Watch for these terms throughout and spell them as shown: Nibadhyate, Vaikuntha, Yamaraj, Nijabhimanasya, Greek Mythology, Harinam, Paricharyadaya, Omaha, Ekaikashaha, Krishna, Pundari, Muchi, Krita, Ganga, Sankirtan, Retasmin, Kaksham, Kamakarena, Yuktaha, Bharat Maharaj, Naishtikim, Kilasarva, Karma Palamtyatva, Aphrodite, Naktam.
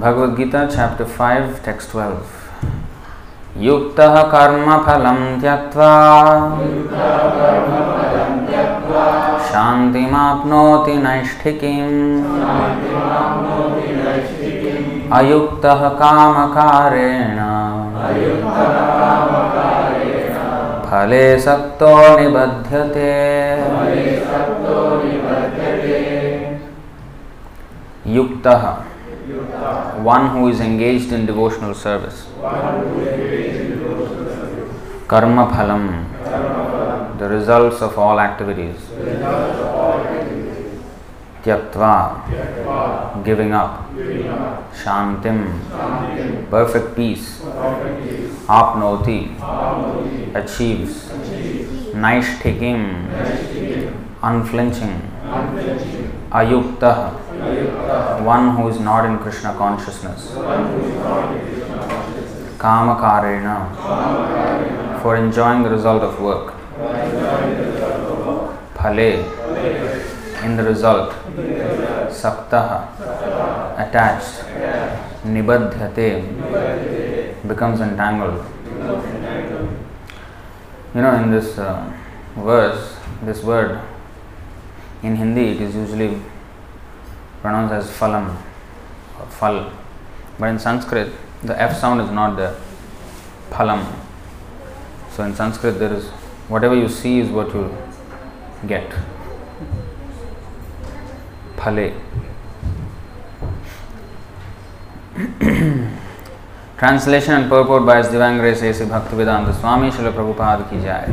Bhagavad Gita, Chapter 5, Text 12. Yukta Karma Palamtyatva Shanti Mapnoti Naishtikim Ayuktaha Kamakarena Phale Sakto Nibadhyate. Yuktaha, one who is engaged in devotional service. Karma phalam, the results of all activities. Tyaktva, giving up. Shantim, perfect peace. Aapnoti, achieves. Naishtikim, unflinching. Ayuktaha, one who is not in Krishna consciousness. Kamakarena, for enjoying the result of work. Phale, in the result. Saktaha, attached. Nibadhyate, becomes entangled. You know, in this verse, this word, in Hindi it is usually pronounced as phalam or phal, but in Sanskrit the F sound is not there, phalam. So in Sanskrit there is whatever you see is what you get. Phale. Translation and purport by His Divine Grace A.C. Bhaktivedanta Swami, Srila Prabhupada ki jai.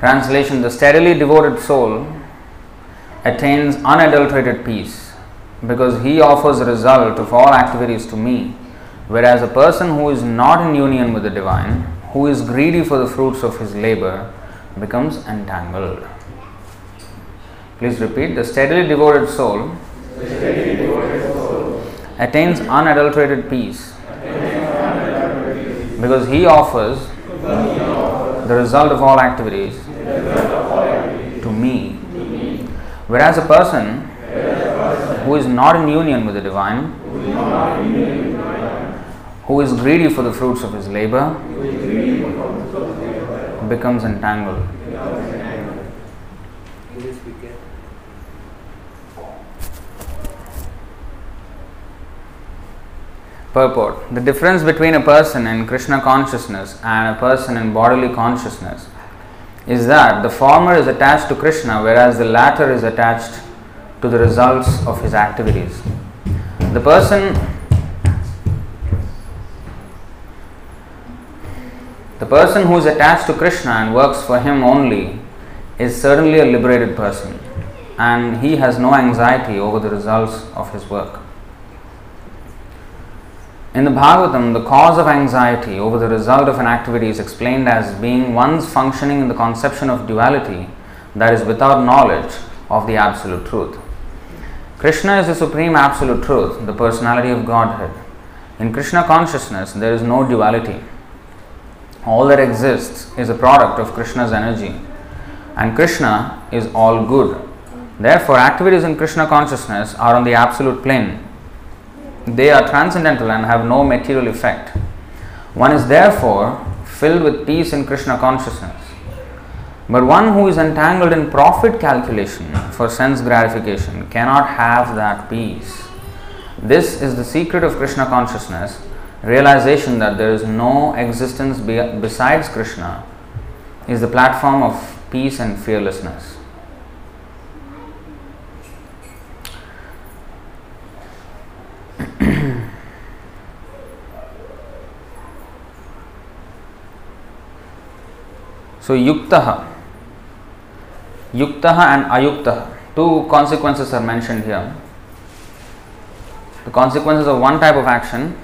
Translation: the steadily devoted soul attains unadulterated peace because he offers the result of all activities to me, whereas a person who is not in union with the Divine, who is greedy for the fruits of his labor, becomes entangled. Please repeat: the steadily devoted soul attains unadulterated peace because he offers the result of all activities to me, whereas a person who is not in union with the Divine, who is greedy for the fruits of his labor, becomes entangled. Purport: the difference between a person in Krishna consciousness and a person in bodily consciousness is that the former is attached to Krishna, whereas the latter is attached to the results of his activities. The person who is attached to Krishna and works for him only is certainly a liberated person, and he has no anxiety over the results of his work. In the Bhagavatam, the cause of anxiety over the result of an activity is explained as being one's functioning in the conception of duality, that is, without knowledge of the Absolute Truth. Krishna is the Supreme Absolute Truth, the Personality of Godhead. In Krishna consciousness, there is no duality. All that exists is a product of Krishna's energy, and Krishna is all good. Therefore, activities in Krishna consciousness are on the absolute plane. They are transcendental and have no material effect. One is therefore filled with peace in Krishna consciousness. But one who is entangled in profit calculation for sense gratification cannot have that peace. This is the secret of Krishna consciousness: realization that there is no existence besides Krishna is the platform of peace and fearlessness. So Yuktaha and Ayuktaha, two consequences are mentioned here: the consequences of one type of action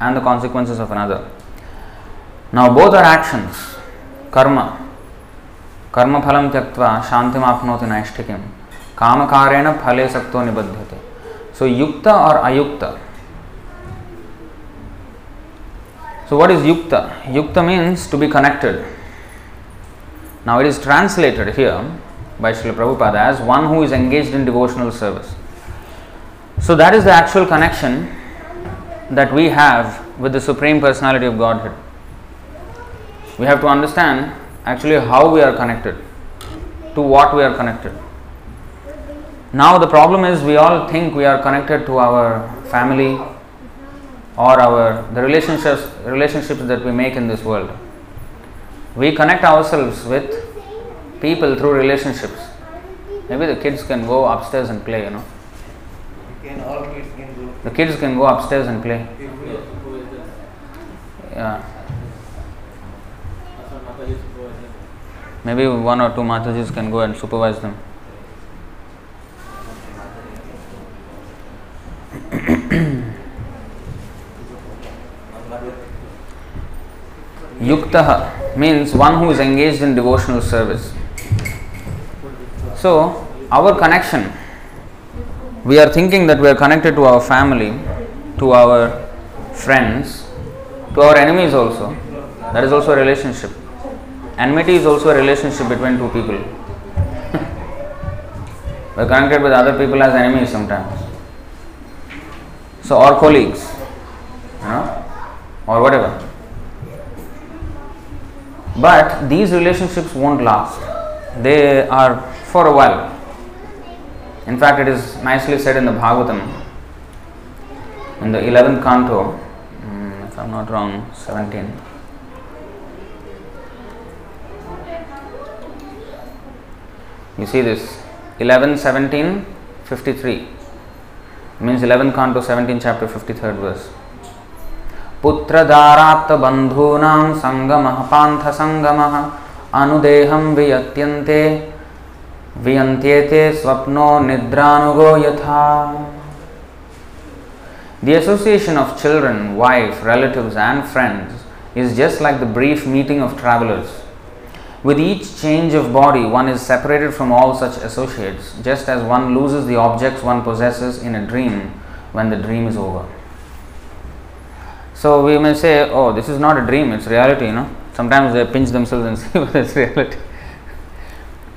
and the consequences of another. Now both are actions, karma. Karma phalam tyaktva shantim apnoti naishtikim kamakarena phale sakto nibadhyate. So Yukta or Ayukta. So what is Yukta? Yukta means to be connected. Now it is translated here by Srila Prabhupada as one who is engaged in devotional service. So that is the actual connection that we have with the Supreme Personality of Godhead. We have to understand actually how we are connected, to what we are connected. Now the problem is we all think we are connected to our family or the relationships that we make in this world. We connect ourselves with people through relationships. Maybe the kids can go upstairs and play, you know. The kids can go upstairs and play. Yeah. Maybe one or two Matajis can go and supervise them. Yuktaha means one who is engaged in devotional service. So, our connection, we are thinking that we are connected to our family, to our friends, to our enemies also. That is also a relationship. Enmity is also a relationship between two people. We are connected with other people as enemies sometimes. So, or colleagues, you know, or whatever. But these relationships won't last. They are for a while. In fact, it is nicely said in the Bhagavatam, in the 11th canto, if I am not wrong, 17. You see this, 11:17:53, means 11th canto, 17th chapter, 53rd verse. Putra darapta bandhunam sangamah pantha sangamah anudeham viyatyante viyantyete swapno nidranugo yatha. The association of children, wife, relatives and friends is just like the brief meeting of travelers. With each change of body, one is separated from all such associates, just as one loses the objects one possesses in a dream when the dream is over. So we may say, oh, this is not a dream, it's reality, you know. Sometimes they pinch themselves and see whether it's reality.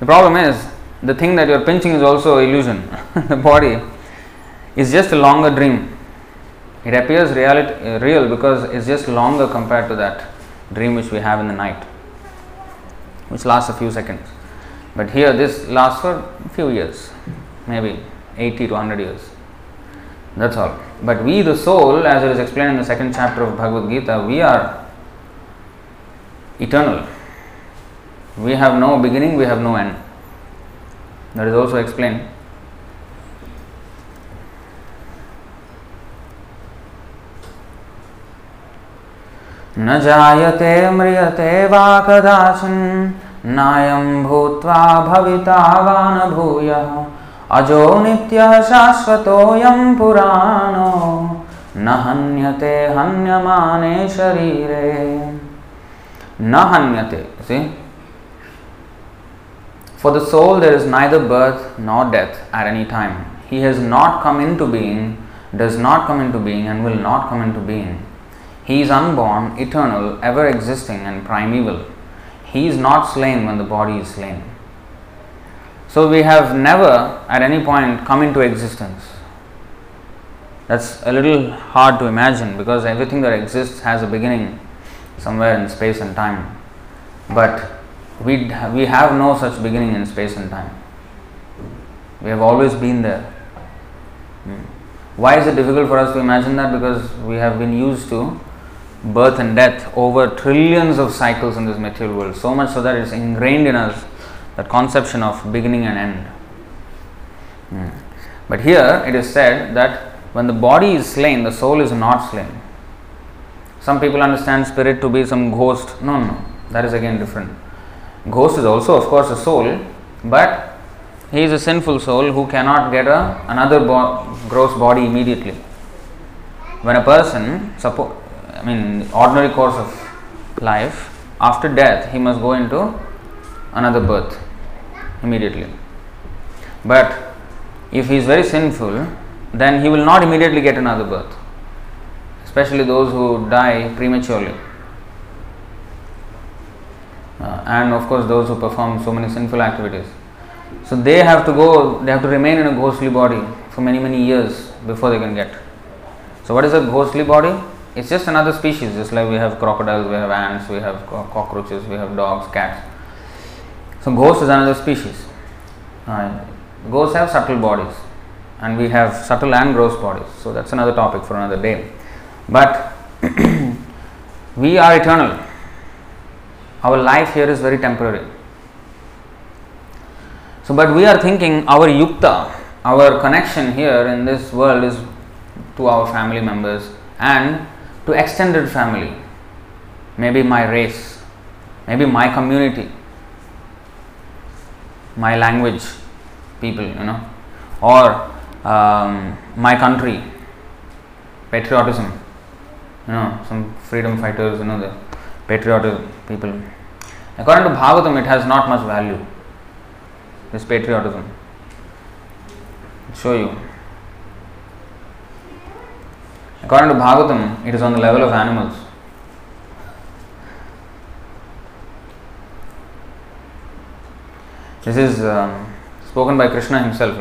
The problem is, the thing that you're pinching is also illusion. The body is just a longer dream. It appears real because it's just longer compared to that dream which we have in the night, which lasts a few seconds. But here this lasts for a few years, maybe 80 to 100 years. That's all. But we, the soul, as it is explained in the second chapter of Bhagavad Gita, we are eternal. We have no beginning, we have no end. That is also explained. Na jayate mriyate va kadachan nayam bhutva bhavitavana bhuyah ajo nitya shashvatoyam purano nahanyate hanyamane sharire. Nahanyate, see? For the soul there is neither birth nor death at any time. He has not come into being, does not come into being and will not come into being. He is unborn, eternal, ever existing and primeval. He is not slain when the body is slain. So we have never at any point come into existence. That's a little hard to imagine because everything that exists has a beginning somewhere in space and time. But we have no such beginning in space and time. We have always been there. Why is it difficult for us to imagine that? Because we have been used to birth and death over trillions of cycles in this material world, so much so that it's ingrained in us, that conception of beginning and end. But here it is said that when the body is slain, the soul is not slain. Some people understand spirit to be some ghost. No, that is again different. Ghost is also of course a soul, but he is a sinful soul who cannot get another gross body immediately. When a person, ordinary course of life, after death he must go into another birth immediately. But if he is very sinful, then he will not immediately get another birth, especially those who die prematurely. And of course those who perform so many sinful activities. So they have to remain in a ghostly body for many years before they can get So what is a ghostly body? It's just another species, just like we have crocodiles, we have ants, we have cockroaches, we have dogs, cats. So ghost is another species. Ghosts have subtle bodies, and we have subtle and gross bodies. So that's another topic for another day. But we are eternal. Our life here is very temporary. So, but we are thinking our yukta, our connection here in this world is to our family members and to extended family, maybe my race, maybe my community, my language, people, or my country, patriotism, some freedom fighters, the patriotic people. According to Bhagavatam, it has not much value, this patriotism. I'll show you. According to Bhagavatam, it is on the level of animals. This is spoken by Krishna himself,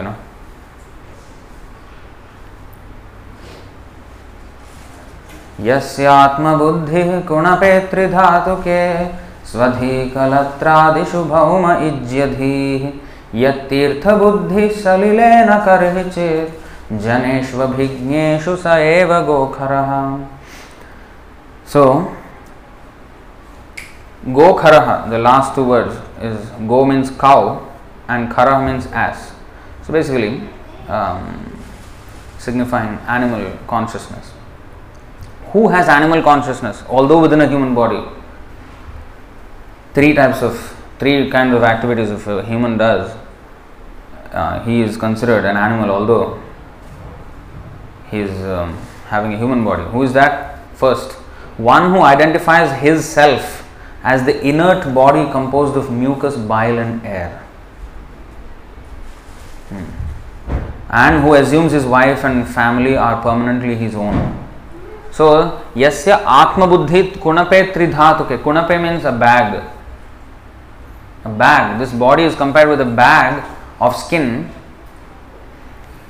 Yasyatma buddhi kunapetri dhatuke svadhi kalatradishu bhauma ijyadhi yattirtha buddhi salilena karvichit janeshva bhigneshu saeva gokharaha. So, gokharaha, the last two words is go means cow and khara means ass. So basically, signifying animal consciousness. Who has animal consciousness, although within a human body? Three kinds of activities if a human does, he is considered an animal, although he is having a human body. Who is that? First, one who identifies his self as the inert body composed of mucus, bile and air. And who assumes his wife and family are permanently his own. So, yasya atma buddhi kunape tridhatuke. Kunape means a bag. A bag. This body is compared with a bag of skin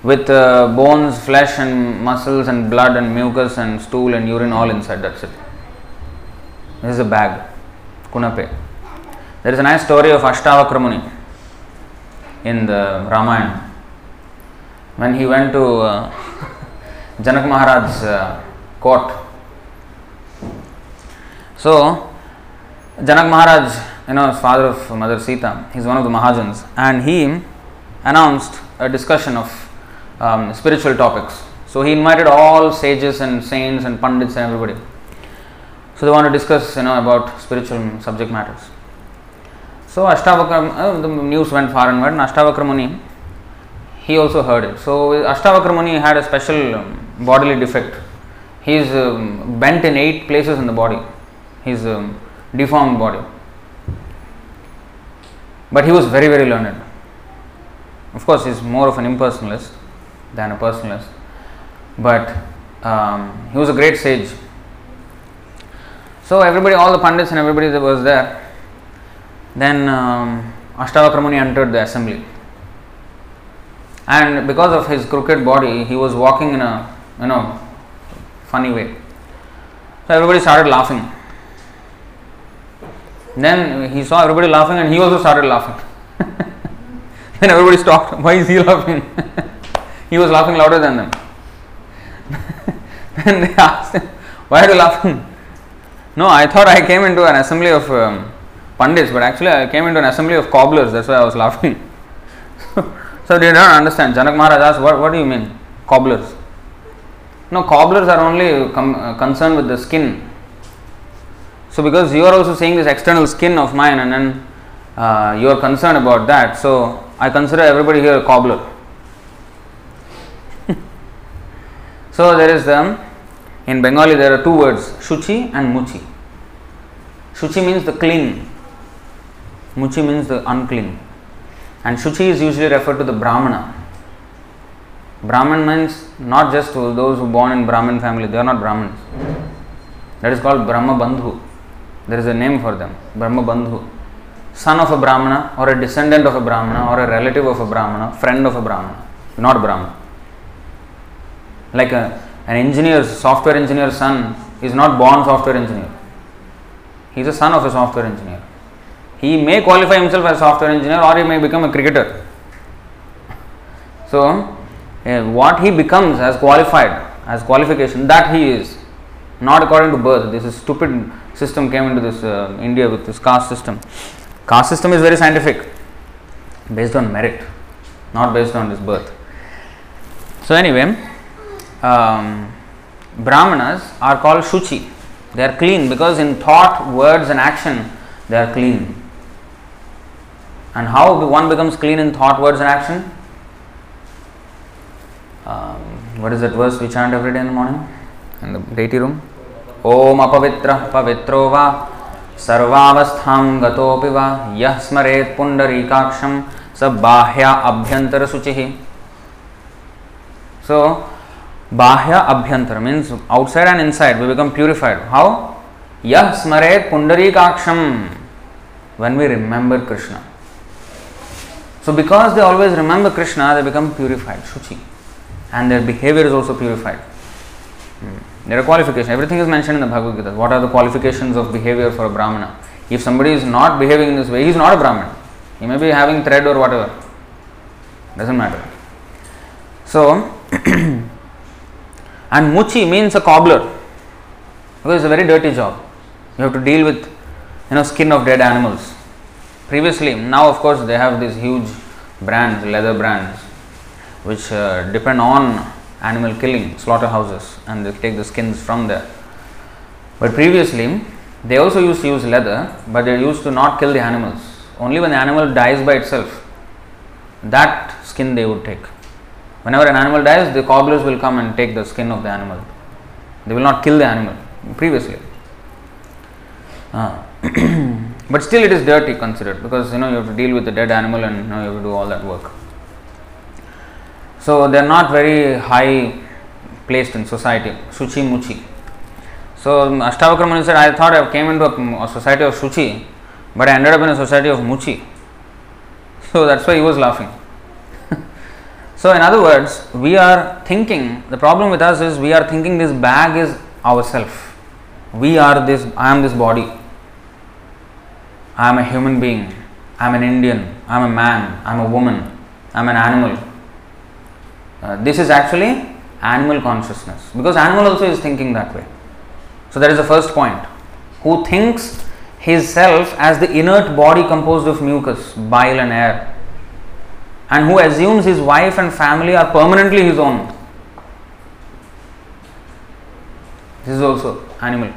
with bones, flesh and muscles and blood and mucus and stool and urine all inside. That's it. This is a bag. Kunape. There is a nice story of Ashtavakra Muni in the Ramayana. When he went to Janak Maharaj's court. So, Janak Maharaj, is father of Mother Sita, he is one of the Mahajans, and he announced a discussion of spiritual topics. So, he invited all sages and saints and pandits and everybody. So, they want to discuss, about spiritual subject matters. So, Ashtavakra, the news went far and wide, and Ashtavakra Muni, he also heard it. So, Ashtavakra Muni had a special bodily defect. He is bent in 8 places in the body. He is deformed body. But he was very, very learned. Of course, he is more of an impersonalist than a personalist. But he was a great sage. So, everybody, all the pandits and everybody that was there, then Ashtavakra Muni entered the assembly. And because of his crooked body, he was walking in a, funny way. So everybody started laughing. Then he saw everybody laughing and he also started laughing. Then everybody stopped. Why is he laughing? He was laughing louder than them. Then they asked him, why are you laughing? No, I thought I came into an assembly of pandits, but actually I came into an assembly of cobblers. That's why I was laughing. So they don't understand. Janak Maharaj asked, what do you mean, cobblers? No, cobblers are only concerned with the skin. So, because you are also seeing this external skin of mine and then you are concerned about that, so I consider everybody here a cobbler. So, there is the, in Bengali there are two words, Shuchi and Muchi. Shuchi means the clean, Muchi means the unclean. And Shuchi is usually referred to the Brahmana. Brahman means not just those who born in Brahmin family, they are not Brahmins. That is called Brahma-Bandhu. There is a name for them, Brahma-Bandhu. Son of a Brahmana or a descendant of a Brahmana or a relative of a Brahmana, friend of a Brahmana, not Brahman. Like a An engineer's, software engineer's son is not born software engineer. He is a son of a software engineer. He may qualify himself as a software engineer, or he may become a cricketer. So, what he becomes as qualified, as qualification, that he is. Not according to birth. This is stupid system came into this India with this caste system. Caste system is very scientific. Based on merit, not based on this birth. So anyway, Brahmanas are called Shuchi. They are clean because in thought, words and action, they are clean. And how one becomes clean in thought, words and action? What is that verse we chant every day in the morning? In the deity room? Omapavitra, Pavitrova, Sarvavastham Gatopiva, Yasmaret Pundari Kaksham, Sabahya Abhyantara Suchihi. So, Bahya Abhyantara means outside and inside, we become purified. How? Yah smaret Pundari Kaksham. When we remember Krishna. So, because they always remember Krishna, they become purified, Shuchi. And their behavior is also purified. There are qualifications. Everything is mentioned in the Bhagavad Gita. What are the qualifications of behavior for a Brahmana? If somebody is not behaving in this way, he is not a Brahmana. He may be having thread or whatever. Doesn't matter. So, and Muchi means a cobbler. Because it's a very dirty job. You have to deal with, skin of dead animals. Previously, now of course they have these huge brands, leather brands, which depend on animal killing, slaughterhouses, and they take the skins from there. But previously, they also used to use leather, but they used to not kill the animals. Only when the animal dies by itself, that skin they would take. Whenever an animal dies, the cobblers will come and take the skin of the animal. They will not kill the animal, previously. But still it is dirty considered, because you have to deal with the dead animal and you have to do all that work. So, they are not very high placed in society, Shuchi Muchi. So, Ashtavakra Muni said, I thought I came into a society of Shuchi, but I ended up in a society of Muchi. So, that's why he was laughing. So, in other words, we are thinking, the problem with us is we are thinking this bag is ourself. We are this, I am this body. I am a human being. I am an Indian. I am a man. I am a woman. I am an animal. This is actually animal consciousness, because animal also is thinking that way. So that is the first point. Who thinks his self as the inert body composed of mucus, bile and air, and who assumes his wife and family are permanently his own. This is also animal.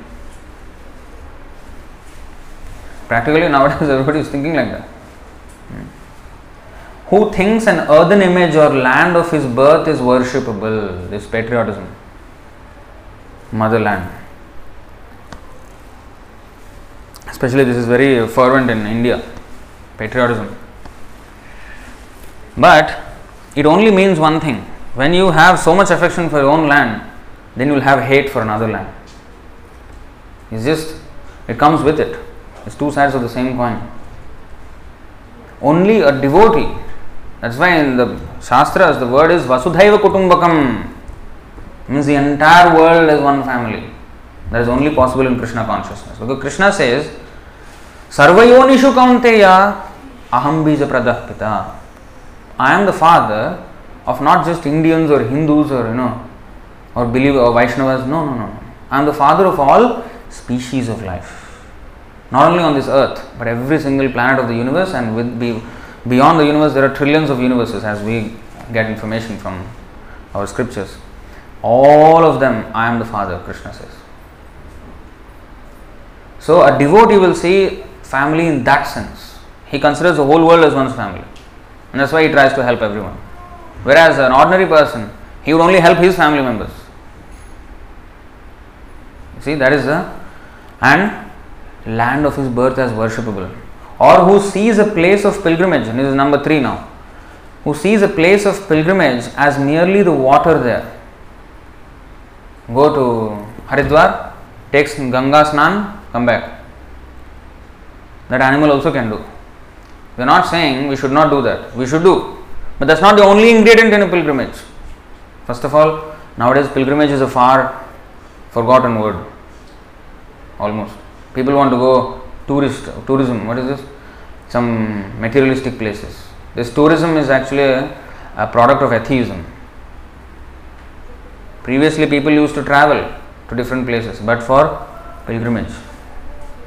Practically nowadays everybody is thinking like that. Who thinks an earthen image or land of his birth is worshipable? This patriotism, motherland. Especially this is very fervent in India, patriotism. But it only means one thing. When you have so much affection for your own land, then you will have hate for another land. It's just, it comes with it. It's two sides of the same coin. Only a devotee. That's why in the Shastras the word is Vasudhaiva Kutumbakam. Means the entire world is one family. That is only possible in Krishna consciousness. Because Krishna says, Sarvayonishu Kaunteya Aham Bija Pradah Pita. I am the father of not just Indians or Hindus or or believers or Vaishnavas. No. I am the father of all species of life. Not only on this earth, but every single planet of the universe, and beyond the universe there are trillions of universes, as we get information from our scriptures. All of them, I am the father, Krishna says. So a devotee will see family in that sense. He considers the whole world as one's family, and that's why he tries to help everyone. Whereas an ordinary person, he would only help his family members. You see, that is the land of his birth as worshipable. Or who sees a place of pilgrimage, and this is number 3 now, who sees a place of pilgrimage as merely the water there. Go to Haridwar, takes Ganga Snan, come back. That animal also can do. We are not saying we should not do that. We should do. But that's not the only ingredient in a pilgrimage. First of all, Nowadays, pilgrimage is a far forgotten word. Almost. People want to go tourism. What is this? Some materialistic places. This tourism is actually a product of atheism. Previously, people used to travel to different places, but for pilgrimage,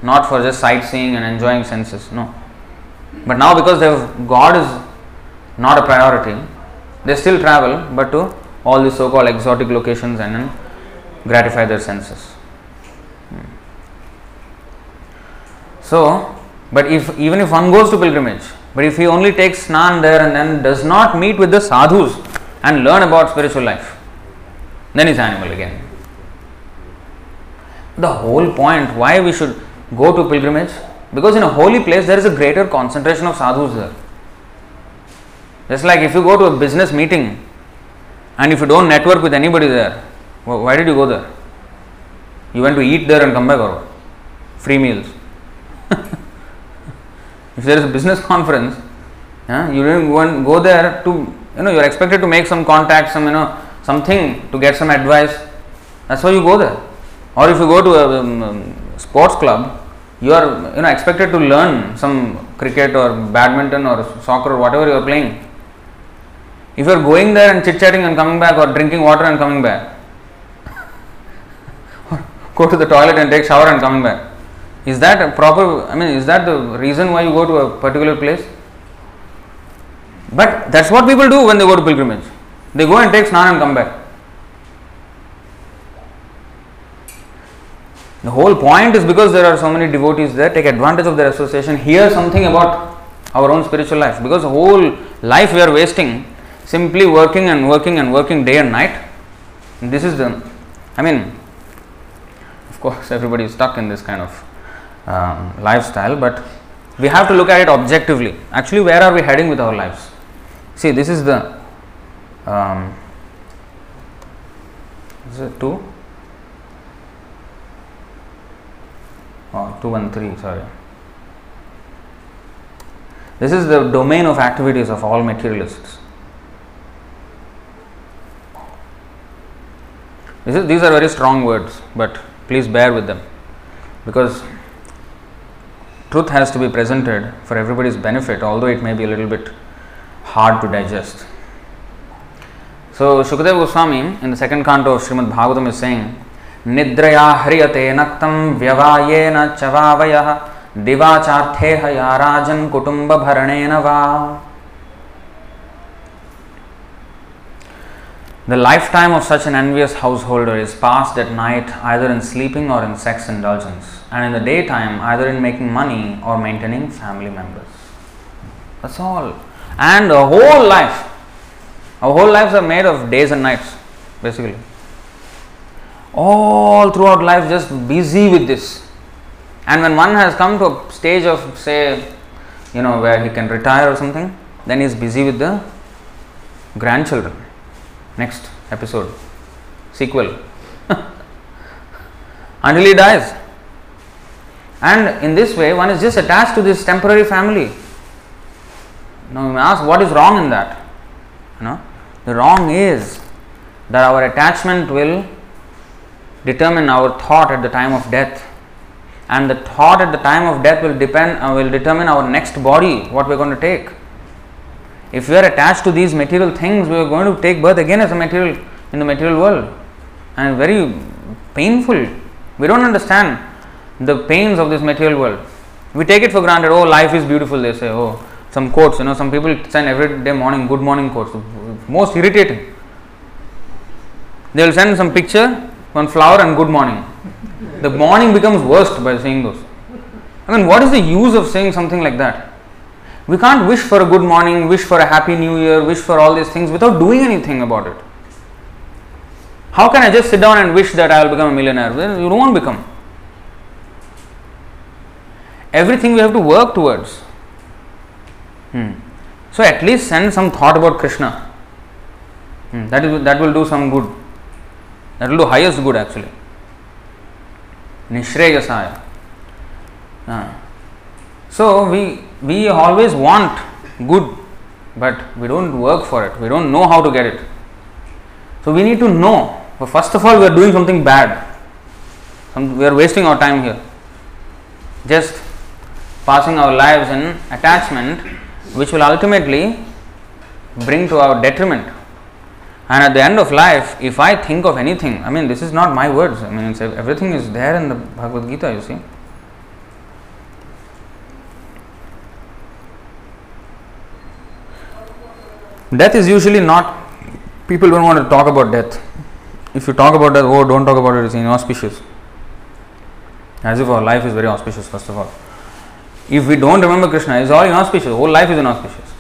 not for just sightseeing and enjoying senses. No. But now, because God is not a priority, they still travel, but to all the so-called exotic locations and then gratify their senses. So, but even if one goes to pilgrimage, but if he only takes snan there and then does not meet with the sadhus and learn about spiritual life, then he's animal again. The whole point why we should go to pilgrimage, because in a holy place there is a greater concentration of sadhus there. Just like if you go to a business meeting and if you don't network with anybody there, why did you go there? You went to eat there and come back, or free meals. If there is a business conference, you didn't go there to, you're expected to make some contact, something to get some advice. That's why you go there. Or if you go to a sports club, you are expected to learn some cricket or badminton or soccer or whatever you are playing. If you are going there and chit-chatting and coming back, or drinking water and coming back, or go to the toilet and take shower and coming back, is that a proper, is that the reason why you go to a particular place? But that's what people do when they go to pilgrimage. They go and take snan and come back. The whole point is because there are so many devotees there, take advantage of their association, hear something about our own spiritual life, because the whole life we are wasting simply working and working and working day and night. And this is the, of course everybody is stuck in this kind of lifestyle, but we have to look at it objectively. Actually, where are we heading with our lives? See, this is the is it 2? 213, sorry. This is the domain of activities of all materialists. These are very strong words, but please bear with them, because truth has to be presented for everybody's benefit, although it may be a little bit hard to digest. So, Shukadeva Goswami in the second canto of Srimad Bhagavatam is saying, Nidraya hriyate naktam vyavayena chavavayah divachartheha yarajan kutumba bharanena va. The lifetime of such an envious householder is passed at night either in sleeping or in sex indulgence, and in the daytime either in making money or maintaining family members. That's all. And the whole life, our whole lives are made of days and nights, basically. All throughout life just busy with this. And when one has come to a stage of, say, where he can retire or something, then he is busy with the grandchildren. Next episode, sequel, until he dies. And in this way, one is just attached to this temporary family. Now, you may ask, what is wrong in that? The wrong is that our attachment will determine our thought at the time of death, and the thought at the time of death will determine our next body, what we are going to take. If we are attached to these material things, we are going to take birth again as a material, in the material world, and very painful. We don't understand the pains of this material world. We take it for granted. Oh, life is beautiful, they say. Oh, some quotes, some people send every day morning good morning quotes, most irritating. They will send some picture, one flower and good morning. The morning becomes worst by saying those. What is the use of saying something like that? We can't wish for a good morning, wish for a happy new year, wish for all these things without doing anything about it. How can I just sit down and wish that I will become a millionaire? Well, you don't want to become. Everything we have to work towards. So at least send some thought about Krishna. That will do some good. That will do highest good actually. Nishreyasaya. So we always want good, but we don't work for it. We don't know how to get it. So So we need to know, first of all, we are doing something bad. We are wasting our time here, just passing our lives in attachment, which will ultimately bring to our detriment. And at the end of life, if I think of anything, I mean, this is not my words, I mean, it's, everything is there in the Bhagavad Gita, you see. Death is usually not, people don't want to talk about death. If you talk about death, oh, don't talk about it, it's inauspicious. As if our life is very auspicious, first of all. If we don't remember Krishna, it's all inauspicious, whole life is inauspicious.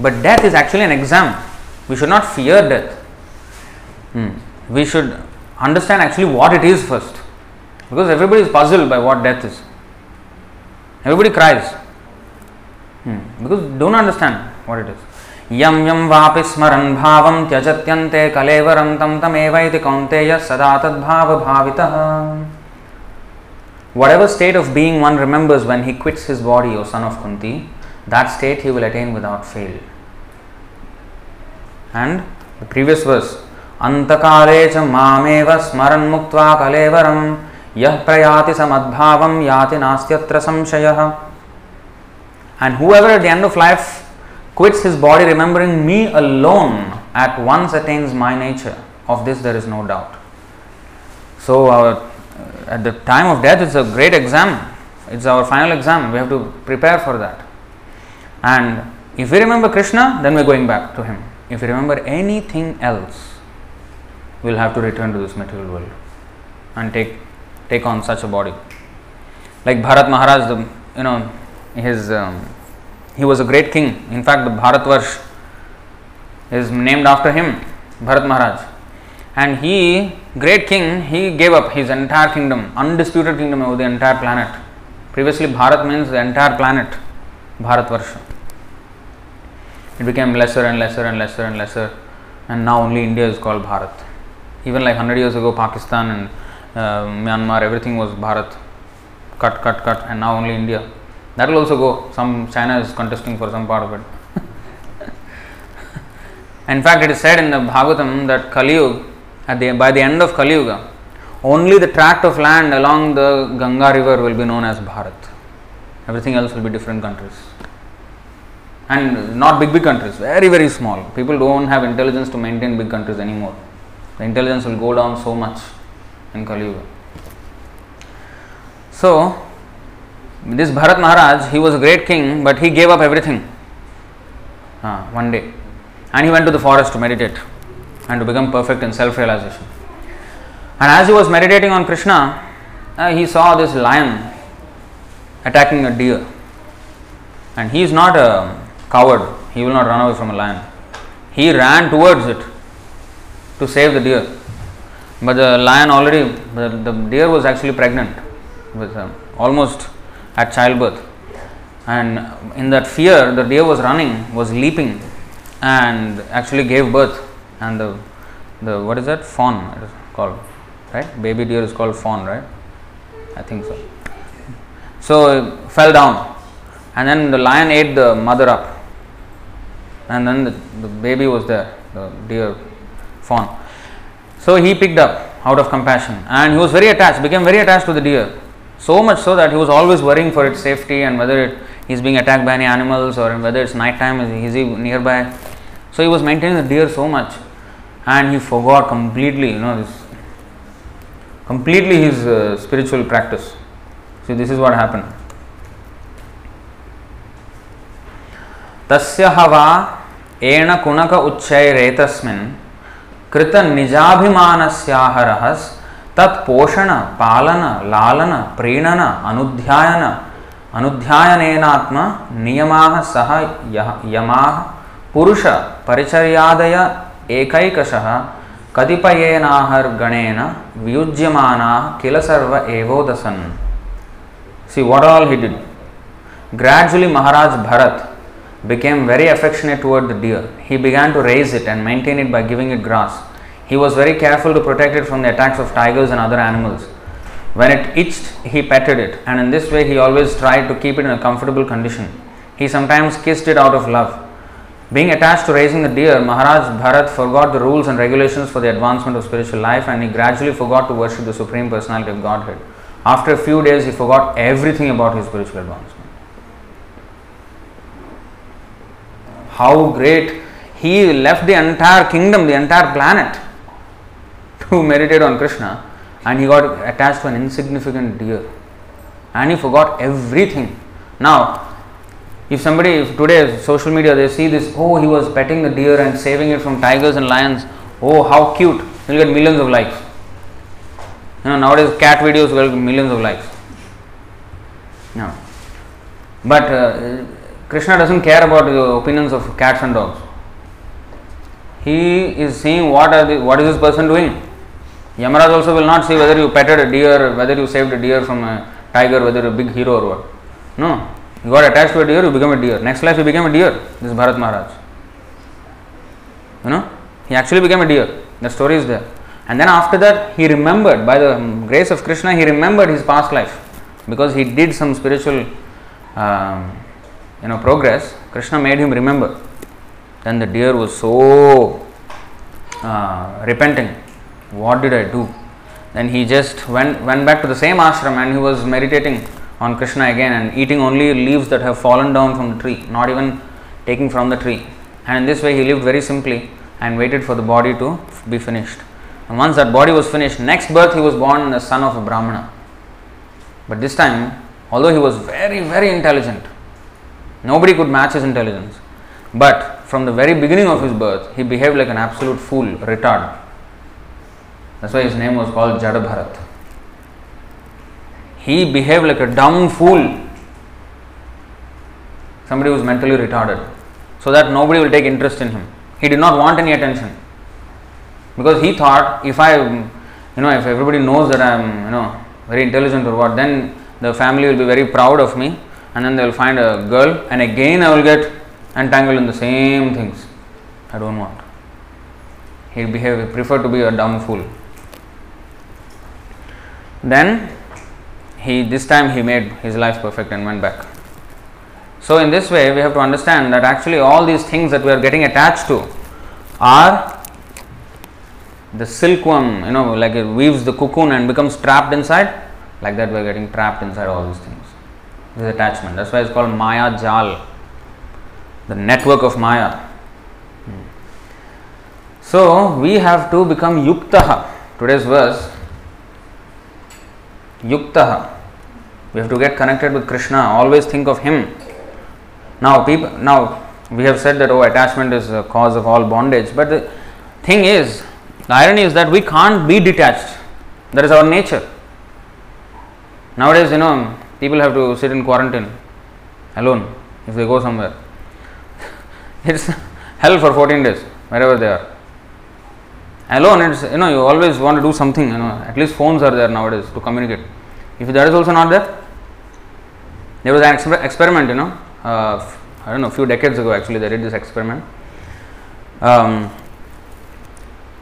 But death is actually an exam. We should not fear death. We should understand actually what it is first. Because everybody is puzzled by what death is. Everybody cries. Because they don't understand what it is. Yam yam vapi smaran bhavam tyajatyante kalevaram tam tam evaiti kaunteya sadatad bhava bhavitaha. Whatever state of being one remembers when he quits his body, O son of Kunti, that state he will attain without fail. And the previous verse, Antakale cha mameva smaran muktva kalevaram yah prayati samadbhavam yati nastyatra samshayah. And whoever at the end of life quits his body remembering me alone at once attains my nature. Of this there is no doubt. So at the time of death, it's a great exam. It's our final exam. We have to prepare for that. And if we remember Krishna, then we're going back to him. If we remember anything else, we'll have to return to this material world and take on such a body. Like Bharat Maharaj, he was a great king. In fact, the Bharatvarsh is named after him, Bharat Maharaj. And he, great king, he gave up his entire kingdom, undisputed kingdom over the entire planet. Previously, Bharat means the entire planet, Bharatvarsh. It became lesser and lesser and lesser and lesser, and now only India is called Bharat. Even like 100 years ago, Pakistan and Myanmar, everything was Bharat. Cut, cut, cut, and now only India. That will also go. Some China is contesting for some part of it. In fact, it is said in the Bhagavatam that Kali Yuga, by the end of Kali Yuga, only the tract of land along the Ganga river will be known as Bharat. Everything else will be different countries. And not big, big countries, very, very small. People don't have intelligence to maintain big countries anymore. The intelligence will go down so much in Kali Yuga. So, this Bharat Maharaj, he was a great king, but he gave up everything one day. And he went to the forest to meditate and to become perfect in self-realization. And as he was meditating on Krishna, he saw this lion attacking a deer. And he is not a coward. He will not run away from a lion. He ran towards it to save the deer. But the lion already, the deer was actually pregnant, was almost at childbirth. And in that fear, the deer was running, was leaping, and actually gave birth. And the what is that? Fawn, it is called, right? Baby deer is called fawn, right? I think so. So it fell down, and then the lion ate the mother up, and then the baby was there, the deer fawn. So he picked up out of compassion, and he was very attached, became very attached to the deer, so much so that he was always worrying for its safety and whether it is being attacked by any animals or whether it's night time, is he nearby. So he was maintaining the deer so much, and he forgot completely, completely his spiritual practice. So this is what happened. Tasya hava ena kunaka uchchai retasmin krita nijabhimanasya harahas tat poshana palana lalana prinana anudhyayana anudhyayanenatma niyamaha saha yamaha Purusha Paricharyadaya Ekaikashaha Kadipayenahar Ganena Vyujyamana Kilasarva Evodasan. See what all he did. Gradually Maharaj Bharat became very affectionate toward the deer. He began to raise it and maintain it by giving it grass. He was very careful to protect it from the attacks of tigers and other animals. When it itched, he petted it, and in this way he always tried to keep it in a comfortable condition. He sometimes kissed it out of love. Being attached to raising the deer, Maharaj Bharat forgot the rules and regulations for the advancement of spiritual life, and he gradually forgot to worship the Supreme Personality of Godhead. After a few days, he forgot everything about his spiritual advancement. How great! He left the entire kingdom, the entire planet to meditate on Krishna, and he got attached to an insignificant deer. And he forgot everything. Now, if somebody, if today social media, they see this, oh, he was petting the deer and saving it from tigers and lions, oh, how cute, you'll get millions of likes. You know, nowadays cat videos will get millions of likes. No. But Krishna doesn't care about the opinions of cats and dogs. He is seeing what is this person doing. Yamaraj also will not see whether you petted a deer, whether you saved a deer from a tiger, whether you're a big hero or what. No. You got attached to a deer, you become a deer. Next life you became a deer. This is Bharat Maharaj. You know, he actually became a deer. The story is there. And then after that, he remembered, by the grace of Krishna, he remembered his past life. Because he did some spiritual, progress. Krishna made him remember. Then the deer was so repenting. What did I do? Then he just went back to the same ashram and he was meditating on Krishna again and eating only leaves that have fallen down from the tree, not even taking from the tree. And in this way he lived very simply and waited for the body to be finished. And once that body was finished, next birth he was born the son of a Brahmana. But this time, although he was very, very intelligent, nobody could match his intelligence. But from the very beginning of his birth, he behaved like an absolute fool, retard. That's why his name was called Jadabharat. He behaved like a dumb fool. Somebody who is mentally retarded. So that nobody will take interest in him. He did not want any attention. Because he thought, if everybody knows that I am, very intelligent or what, then the family will be very proud of me. And then they will find a girl. And again I will get entangled in the same things. I don't want. He preferred to be a dumb fool. Then, this time he made his life perfect and went back. So in this way, we have to understand that actually all these things that we are getting attached to are the silkworm, like it weaves the cocoon and becomes trapped inside. Like that we are getting trapped inside all these things. This is attachment. That's why it's called Maya Jal, the network of Maya. So we have to become Yuktaha. Today's verse, Yuktaha. We have to get connected with Krishna. Always think of Him. Now we have said that attachment is the cause of all bondage. But the thing is, the irony is that we can't be detached. That is our nature. Nowadays, people have to sit in quarantine alone if they go somewhere. It's hell for 14 days wherever they are. Alone, it's, you always want to do something, at least phones are there nowadays to communicate. If that is also not there, there was an experiment, a few decades ago actually they did this experiment.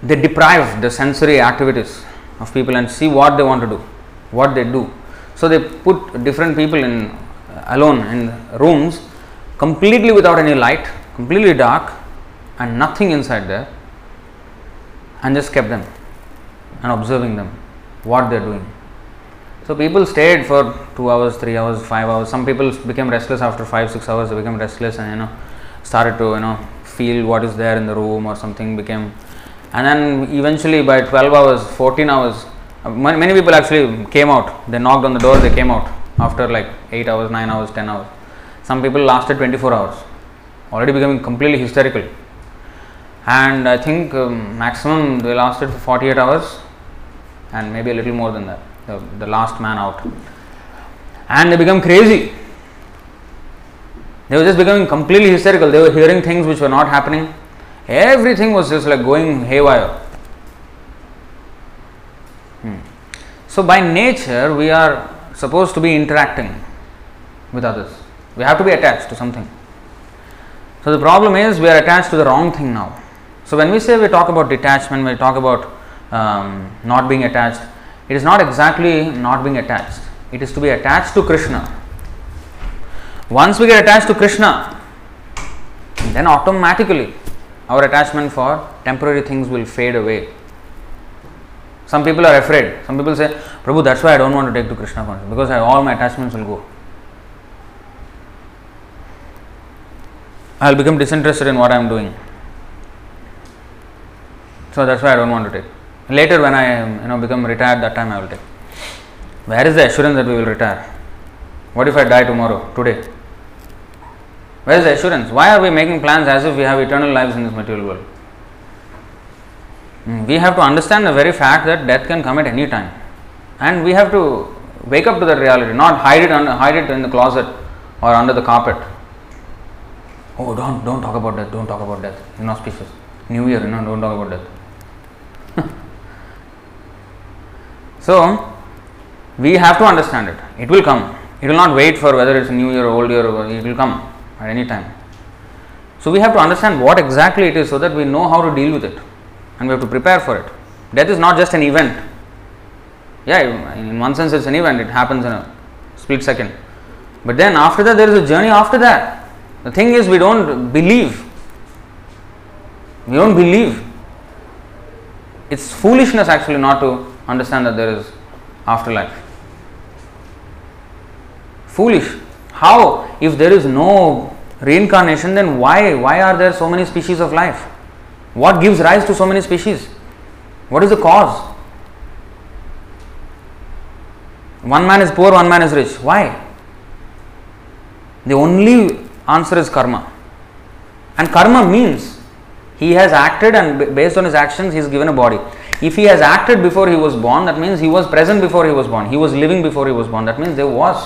They deprive the sensory activities of people and see what they want to do, what they do. So they put different people alone in rooms, completely without any light, completely dark and nothing inside there. And just kept them and observing them, what they are doing. So people stayed for 2 hours, 3 hours, 5 hours. Some people became restless after 5-6 hours. They became restless and started to feel what is there in the room or something became. And then eventually by 12 hours, 14 hours, many people actually came out. They knocked on the door. They came out after like 8 hours, 9 hours, 10 hours. Some people lasted 24 hours, already becoming completely hysterical. And I think maximum they lasted for 48 hours and maybe a little more than that, the last man out. And they become crazy. They were just becoming completely hysterical. They were hearing things which were not happening. Everything was just like going haywire. So by nature we are supposed to be interacting with others. We have to be attached to something. So the problem is we are attached to the wrong thing now. So when we talk about detachment, we talk about not being attached, it is not exactly not being attached. It is to be attached to Krishna. Once we get attached to Krishna, then automatically our attachment for temporary things will fade away. Some people are afraid. Some people say, Prabhu, that's why I don't want to take to Krishna consciousness, because all my attachments will go. I'll become disinterested in what I'm doing. So that's why I don't want to take. Later when I become retired, that time I will take. Where is the assurance that we will retire? What if I die tomorrow, today? Where is the assurance? Why are we making plans as if we have eternal lives in this material world? We have to understand the very fact that death can come at any time. And we have to wake up to that reality, not hide it in the closet or under the carpet. Oh, don't talk about death, don't talk about death. Inauspicious. New Year, don't talk about death. So, we have to understand it. It will come. It will not wait for whether it's New Year or Old Year, or it will come at any time. So, we have to understand what exactly it is so that we know how to deal with it. And we have to prepare for it. Death is not just an event. Yeah, in one sense it's an event. It happens in a split second. But then after that, there is a journey after that. The thing is, we don't believe. It's foolishness actually not to understand that there is afterlife. Foolish. How? If there is no reincarnation, then why are there so many species of life? What gives rise to so many species? What is the cause? One man is poor, one man is rich. Why? The only answer is karma, and karma means he has acted, and based on his actions he is given a body. If he has acted before he was born, that means he was present before he was born, he was living before he was born, that means there was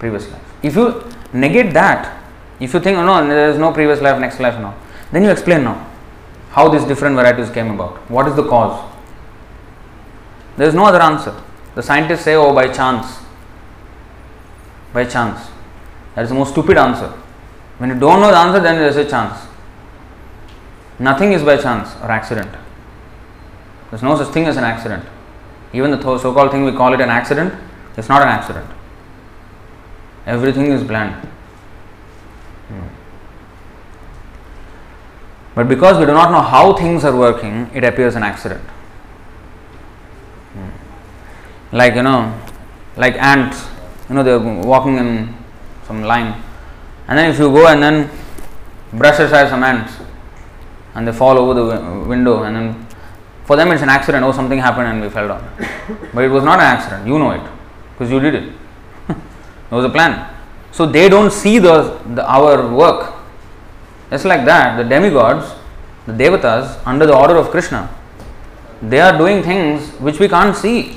previous life. If you negate that, if you think, oh no, there is no previous life, next life, no, then you explain now how these different varieties came about, what is the cause. There is no other answer. The scientists say, oh, by chance. That is the most stupid answer. When you don't know the answer, then there is a chance. Nothing is by chance or accident. There is no such thing as an accident. Even the so-called thing we call it an accident, it's not an accident. Everything is planned. But because we do not know how things are working, it appears an accident. Like ants, they are walking in some line, and then if you go and then brush aside some ants and they fall over the window, and then for them it's an accident. Oh, something happened and we fell down. But it was not an accident. You know it because you did it. It was a plan. So they don't see our work. Just like that, the demigods, the devatas, under the order of Krishna, they are doing things which we can't see,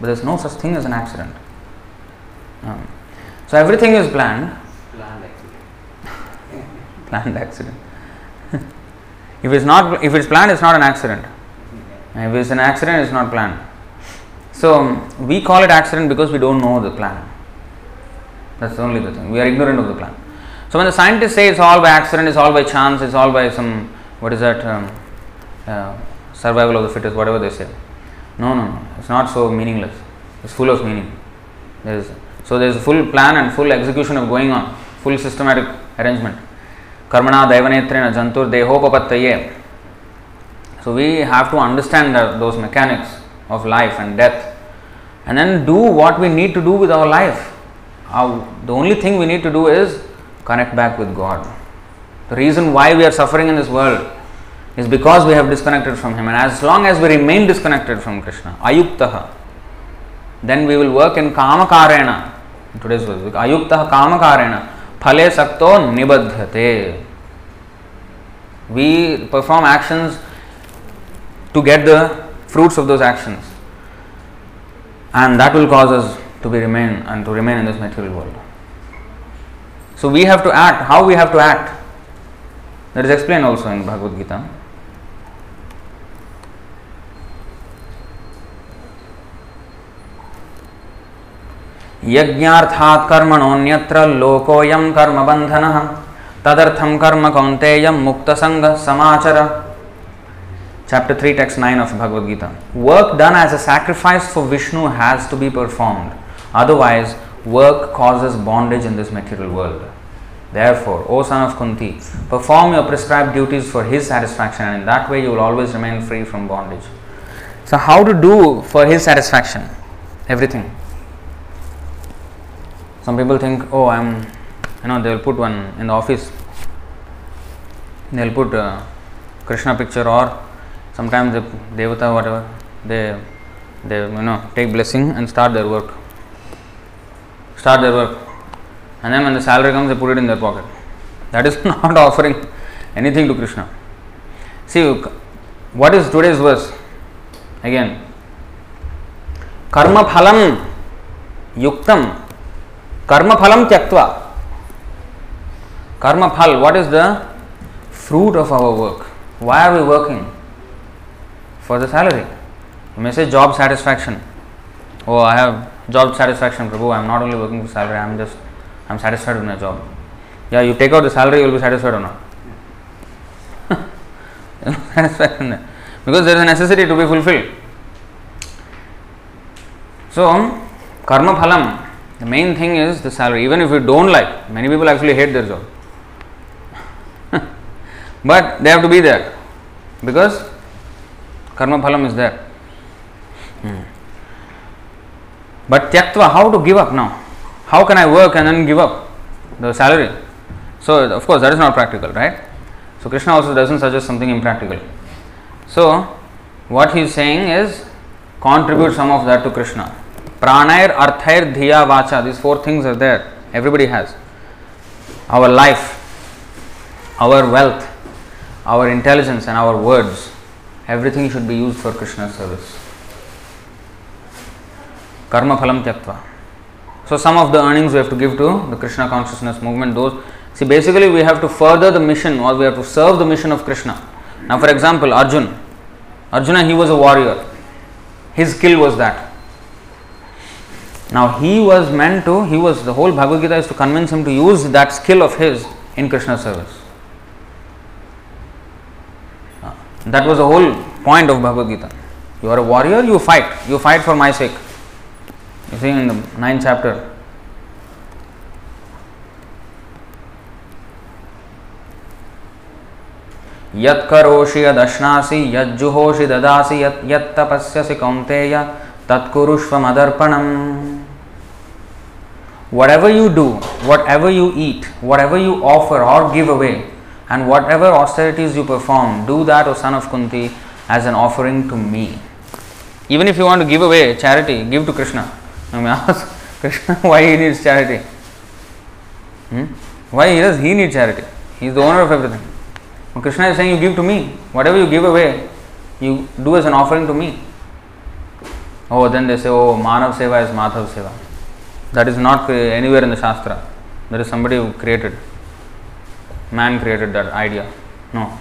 but there's no such thing as an accident. So everything is planned. Planned accident. If it's planned, it's not an accident. If it's an accident, it's not planned. So we call it accident because we don't know the plan. That's only the thing. We are ignorant of the plan. So when the scientists say it's all by accident, it's all by chance, it's all by some survival of the fittest, whatever they say. No. It's not so meaningless. It's full of meaning. So there is a full plan and full execution of going on, full systematic arrangement. Karmana Daivanetrena Jantur Dehopapattaye. So we have to understand those mechanics of life and death, and then do what we need to do with our life. The only thing we need to do is connect back with God. The reason why we are suffering in this world is because we have disconnected from Him, and as long as we remain disconnected from Krishna, Ayuktaha, then we will work in Kamakarena. Today's word, Ayuktaha Kamakarena, Phale Sakto Nibadhyate. We perform actions to get the fruits of those actions, and that will cause us to remain in this material world. So we have to act. How we have to act? That is explained also in Bhagavad Gita. यज्ञार्थात् कर्मणोऽन्यत्र लोकोऽयं कर्मबन्धनः तदर्थं कर्म कौन्तेयं मुक्तसंगः समाचर. Chapter 3, text 9 of Bhagavad Gita. Work done as a sacrifice for Vishnu has to be performed. Otherwise, work causes bondage in this material world. Therefore, O son of Kunti, perform your prescribed duties for his satisfaction, and in that way you will always remain free from bondage. So, how to do for his satisfaction? Everything. Some people think, oh, they will put one in the office. They will put a Krishna picture, or sometimes the Devata, whatever. They take blessing and start their work. And then when the salary comes, they put it in their pocket. That is not offering anything to Krishna. See, what is today's verse? Again, Karma Phalam Yuktam, Karma Palam Tyaktva. Karma Phal, what is the fruit of our work? Why are we working? For the salary. You may say job satisfaction. Oh, I have job satisfaction, Prabhu. I am not only working for salary, I am satisfied with my job. Yeah, you take out the salary, you will be satisfied or not? Because there is a necessity to be fulfilled. So, karma phalam, the main thing is the salary. Even if you don't like, many people actually hate their job. But they have to be there because karma phalam is there. But tyaktva, how to give up now? How can I work and then give up the salary? So, of course, that is not practical, right? So, Krishna also doesn't suggest something impractical. So, what he is saying is contribute some of that to Krishna. Pranair, arthair, dhiya, vacha. These four things are there. Everybody has. Our life, our wealth, our intelligence and our words. Everything should be used for Krishna's service. Karma phalam tyaktva. So, some of the earnings we have to give to the Krishna consciousness movement. Those, see, basically we have to further the mission, or we have to serve the mission of Krishna. Now, for example, Arjuna, he was a warrior. His skill was that. Now, the whole Bhagavad Gita is to convince him to use that skill of his in Krishna's service. That was the whole point of Bhagavad Gita. You are a warrior, you fight for my sake. You see in the 9th chapter. Yat karoshi yadashnasi yadjuhoshi dadasi yattapasyasi kaunteya tatkurushva madarpanam. Whatever you do, whatever you eat, whatever you offer or give away, and whatever austerities you perform, do that, O son of Kunti, as an offering to me. Even if you want to give away charity, give to Krishna. I may ask Krishna why he needs charity. Why does he need charity? He is the owner of everything. But Krishna is saying, you give to me. Whatever you give away, you do as an offering to me. Oh, then they say, oh, Manav Seva is Madhav Seva. That is not anywhere in the Shastra. There is somebody who created. Man created that idea. No.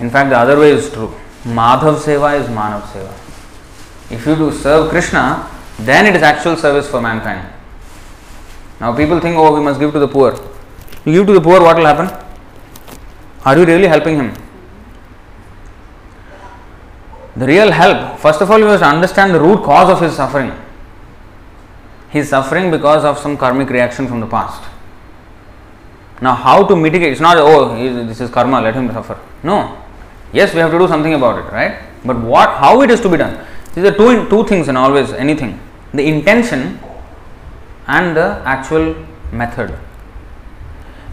In fact, the other way is true. Madhav Seva is Manav Seva. If you do serve Krishna, then it is actual service for mankind. Now people think, oh, we must give to the poor. You give to the poor, what will happen? Are you really helping him? The real help, first of all, you must understand the root cause of his suffering. He is suffering because of some karmic reaction from the past. Now how to mitigate? It's not, oh, this is karma, let him suffer. No. Yes, we have to do something about it, right? But how it is to be done? These are two things in always anything. The intention and the actual method.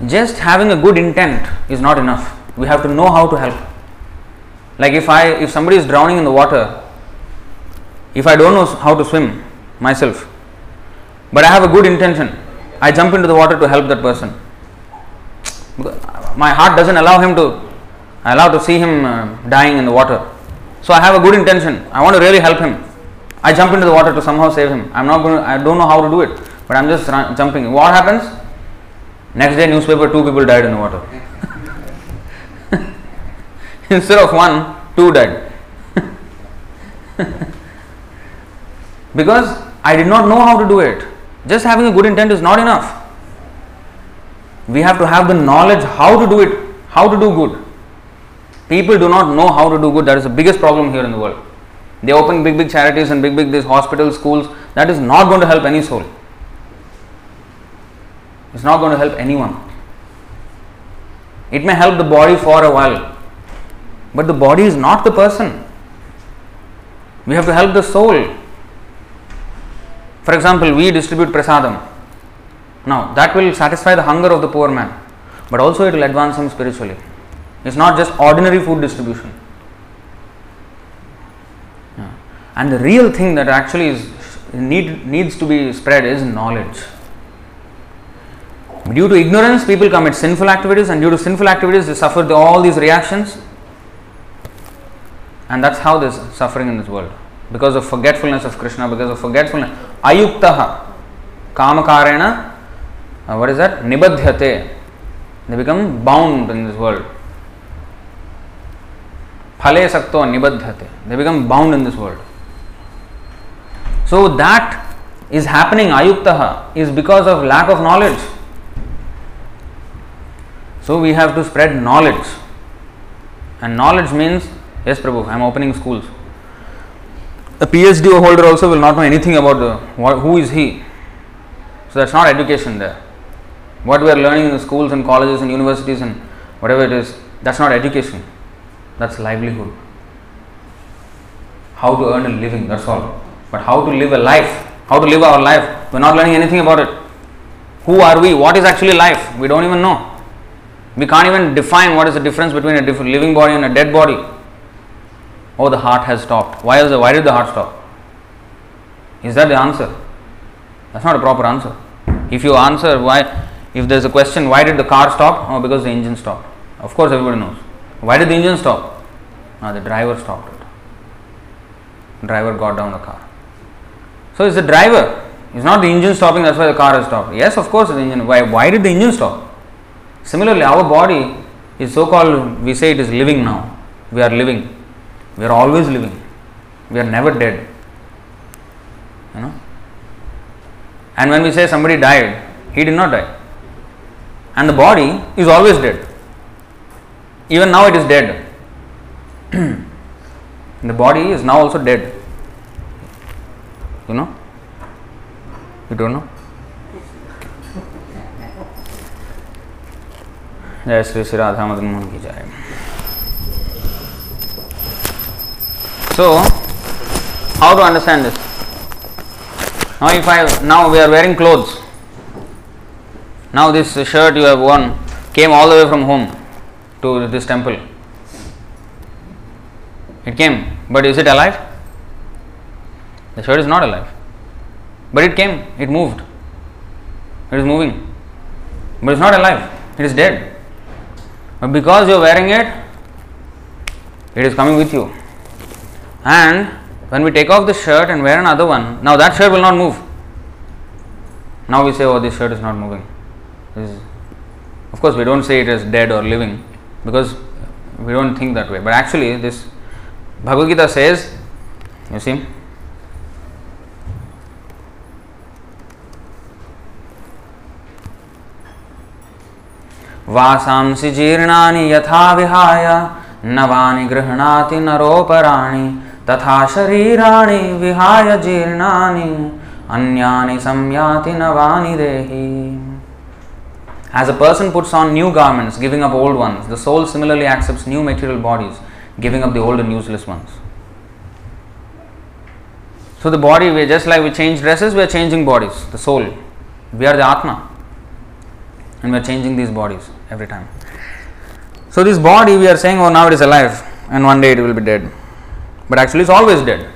Just having a good intent is not enough. We have to know how to help. Like if somebody is drowning in the water, if I don't know how to swim myself, but I have a good intention, I jump into the water to help that person. My heart doesn't allow him to, I allow to see him dying in the water. So I have a good intention. I want to really help him. I jump into the water to somehow save him. I don't know how to do it, but I'm just jumping. What happens? Next day, newspaper, 2 people died in the water. Instead of 1, 2 died. Because I did not know how to do it. Just having a good intent is not enough. We have to have the knowledge how to do it, how to do good. People do not know how to do good. That is the biggest problem here in the world. They open big charities and big these hospitals, schools. That is not going to help any soul. It's not going to help anyone. It may help the body for a while, but the body is not the person. We have to help the soul. For example, we distribute prasadam. Now, that will satisfy the hunger of the poor man, but also it will advance him spiritually. It's not just ordinary food distribution. Yeah. And the real thing that actually needs to be spread is knowledge. Due to ignorance, people commit sinful activities, and due to sinful activities, they suffer all these reactions. And that's how there's suffering in this world. Because of forgetfulness of Krishna, because of forgetfulness. Ayuktaha, Kamakarena, what is that? Nibadhyate. They become bound in this world. Phale sakto nibadhyate. They become bound in this world. So that is happening, ayuktaha, is because of lack of knowledge. So we have to spread knowledge. And knowledge means, yes Prabhu, I am opening schools. A PhD holder also will not know anything about who is he. So that's not education there. What we are learning in the schools and colleges and universities and whatever it is, that's not education. That's livelihood. How to earn a living, that's all. But how to live a life, how to live our life, we're not learning anything about it. Who are we? What is actually life? We don't even know. We can't even define what is the difference between a living body and a dead body. Oh, the heart has stopped. Why did the heart stop? Is that the answer? That's not a proper answer. If you answer if there's a question, why did the car stop? Oh, because the engine stopped. Of course, everybody knows. Why did the engine stop? No, the driver stopped it. The driver got down the car. So it's the driver. It's not the engine stopping, that's why the car has stopped. Yes, of course, the engine. Why did the engine stop? Similarly, our body is so-called, we say it is living now. We are living. We are always living. We are never dead. You know? And when we say somebody died, he did not die. And the body is always dead. Even now it is dead. The body is now also dead. You know? You don't know? Jai Shri Shri Radha Madan Mohan ki Jai. So, how to understand this? Now, now we are wearing clothes. Now this shirt you have worn came all the way from home to this temple. It came, but is it alive? The shirt is not alive. But it came, it moved. It is moving. But it's not alive, it is dead. But because you are wearing it, it is coming with you. And when we take off the shirt and wear another one, now that shirt will not move. Now we say, oh, this shirt is not moving. Of course, we don't say it is dead or living because we don't think that way. But actually, this Bhagavad Gita says, you see, Vasamsi jirnani yatha vihaya navani grihnati naroparani tatha sharirani vihaya jirnani anyani samyati navani dehi. As a person puts on new garments, giving up old ones, the soul similarly accepts new material bodies, giving up the old and useless ones. So the body, just like we change dresses, we are changing bodies, the soul. We are the Atma. And we are changing these bodies every time. So this body, we are saying, oh, now it is alive and one day it will be dead. But actually it's always dead.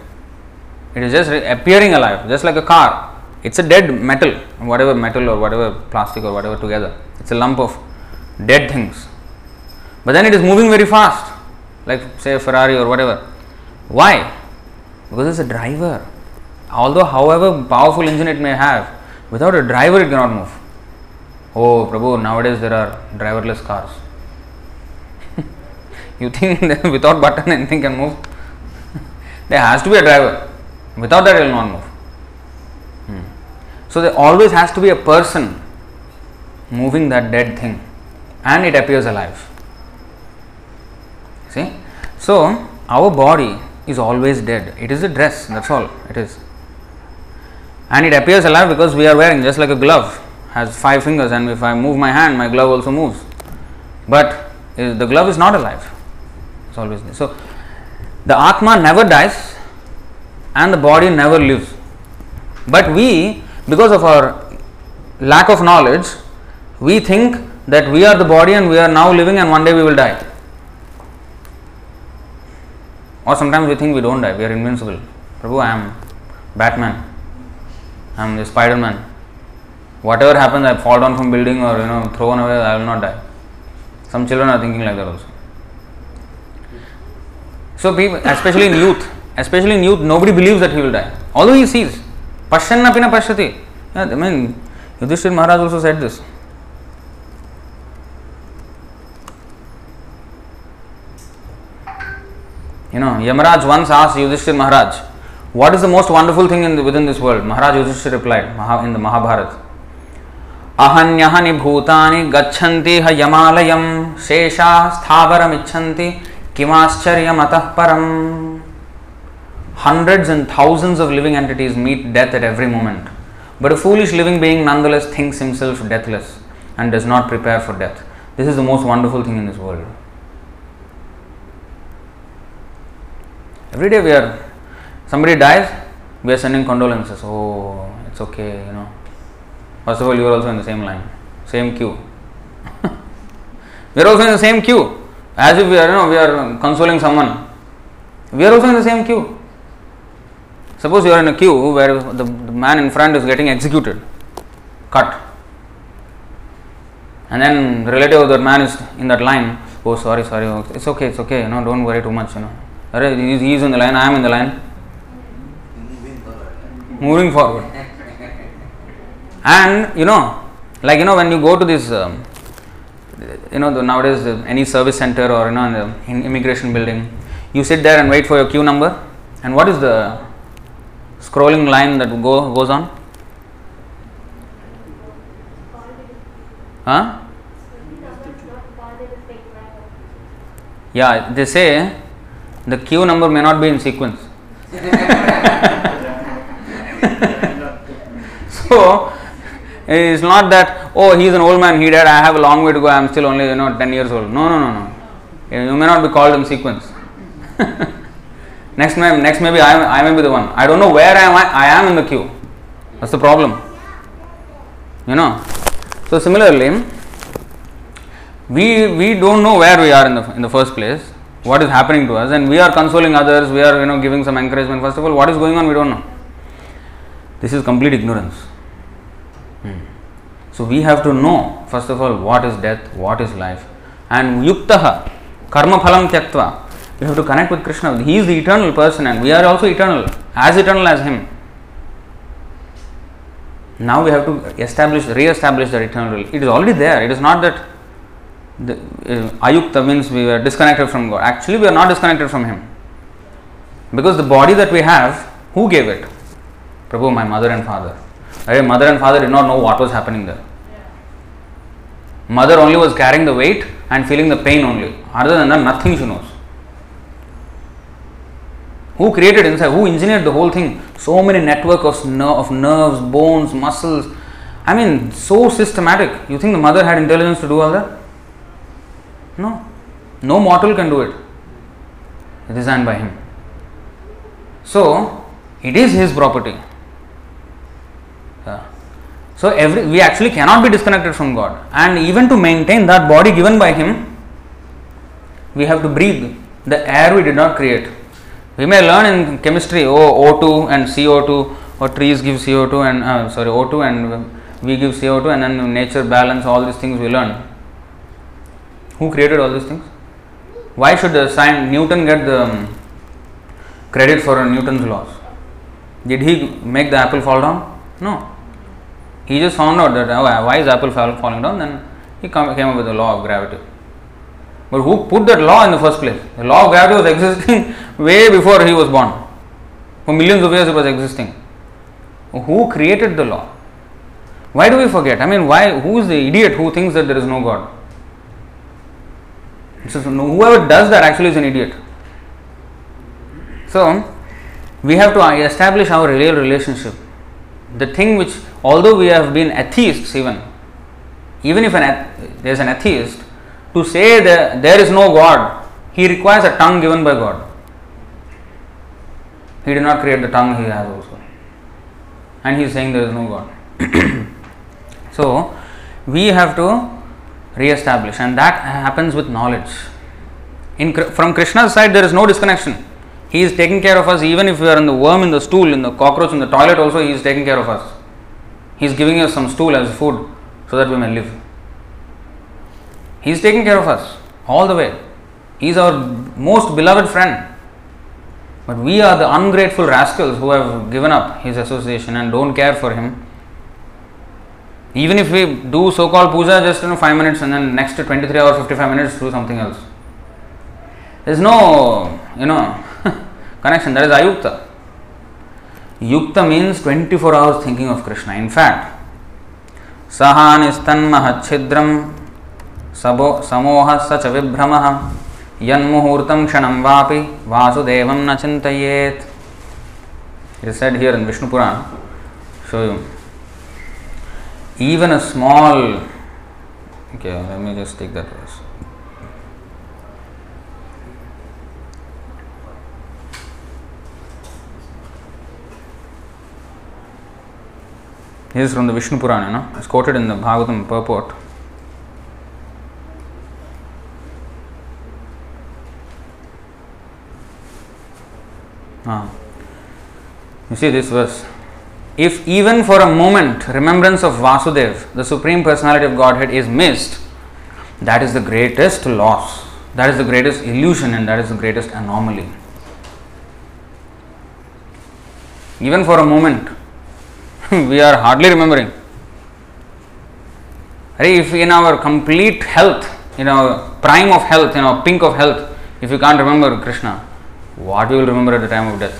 It is just appearing alive, just like a car. It's a dead metal, whatever metal or whatever plastic or whatever together. It's a lump of dead things. But then it is moving very fast, like say a Ferrari or whatever. Why? Because it's a driver. Although however powerful engine it may have, without a driver it cannot move. Oh Prabhu, nowadays there are driverless cars. You think that without button anything can move? There has to be a driver. Without that it will not move. So there always has to be a person moving that dead thing and it appears alive. See? So, our body is always dead. It is a dress, that's all it is. And it appears alive because we are wearing, just like a glove has 5 fingers, and if I move my hand, my glove also moves. But The glove is not alive. It's always there. So the Atma never dies and the body never lives. But we, because of our lack of knowledge, we think that we are the body and we are now living and one day we will die. Or sometimes we think we don't die, we are invincible. Prabhu, I am Batman, I am the Spider-Man. Whatever happens, I fall down from building or thrown away, I will not die. Some children are thinking like that also. So people, especially in youth, nobody believes that he will die. Although he sees. Pasyanna pina pashyati. I mean, Yudhishthira Maharaj also said this. Yamaraj once asked Yudhishthira Maharaj, what is the most wonderful thing within this world? Maharaj Yudhishthira replied in the Mahabharata, Ahanyahani bhutani gacchanti hayamalayam shesha sthavaram icchanti kimascharya matah param. Hundreds and thousands of living entities meet death at every moment. But a foolish living being nonetheless thinks himself deathless and does not prepare for death. This is the most wonderful thing in this world. Every day somebody dies, we are sending condolences. Oh, it's okay, First of all, you are also in the same line, same queue. We are also in the same queue. As if we are consoling someone. We are also in the same queue. Suppose you are in a queue where the man in front is getting executed, cut. And then the relative of that man is in that line. Oh, sorry, it's okay, don't worry too much, He is in the line, I am in the line. Moving forward. And when you go to this, nowadays any service center or in immigration building, you sit there and wait for your queue number. And what is the scrolling line that goes on? Huh? Yeah, they say. The queue number may not be in sequence. So, it's not that, oh, he is an old man, he died, I have a long way to go, I am still only 10 years old. No. You may not be called in sequence. Next maybe I may be the one. I don't know where I am in the queue. That's the problem. So similarly, we don't know where we are in the first place. What is happening to us, and we are consoling others, we are giving some encouragement. First of all, what is going on, we don't know. This is complete ignorance. So we have to know, first of all, what is death, what is life, and Yuktaha Karma Palamtyatva. We have to connect with Krishna. He is the eternal person and we are also eternal as him. Now we have to re-establish that eternal. It is already there. It is not that Ayukta means we were disconnected from God. Actually, we are not disconnected from Him. Because the body that we have, who gave it? Prabhu, my mother and father. My mother and father did not know what was happening there. Mother only was carrying the weight and feeling the pain only. Other than that, nothing she knows. Who created inside? Who engineered the whole thing? So many network of nerves, bones, muscles. I mean, so systematic. You think the mother had intelligence to do all that? No mortal can do it. It is designed by him. So, it is his property. So, we actually cannot be disconnected from God. And even to maintain that body given by him, we have to breathe the air we did not create. We may learn in chemistry, O2 and CO2, or trees give CO2 and O2 and we give CO2, and then nature balance, all these things we learn. Who created all these things? Why should Newton get the credit for Newton's laws? Did he make the apple fall down? No. He just found out that why is apple falling down, then he came up with the law of gravity. But who put that law in the first place? The law of gravity was existing way before he was born. For millions of years it was existing. Who created the law? Why do we forget? I mean, who is the idiot who thinks that there is no God? So whoever does that actually is an idiot. So, we have to establish our real relationship. The thing which, although we have been atheists even if there is an atheist, to say that there is no God, he requires a tongue given by God. He did not create the tongue, he has also. And he is saying there is no God. So, we have to re-establish, and that happens with knowledge. From Krishna's side, there is no disconnection. He is taking care of us, even if we are in the worm, in the stool, in the cockroach, in the toilet also, he is taking care of us. He is giving us some stool as food so that we may live. He is taking care of us all the way. He is our most beloved friend. But we are the ungrateful rascals who have given up his association and don't care for him. Even if we do so-called puja just 5 minutes and then next 23 hours, 55 minutes do something else. There is no, connection. That is Ayukta. Yukta means 24 hours thinking of Krishna. In fact, Sahanistan Mahachidram Samoha Sachavibhramaha Yanmuhurtam Kshanam Vapi Vasudevam Nachintayet. It is said here in Vishnu Puran. Show you. Even a small, okay, let me just take that verse. This is from the Vishnu Purana, it's quoted in the Bhagavatam purport. You see this verse. If even for a moment remembrance of Vasudev, the Supreme Personality of Godhead, is missed, that is the greatest loss, that is the greatest illusion, and that is the greatest anomaly. Even for a moment, we are hardly remembering. If in our complete health, in our prime of health, in our pink of health, if you can't remember Krishna, what we will remember at the time of death?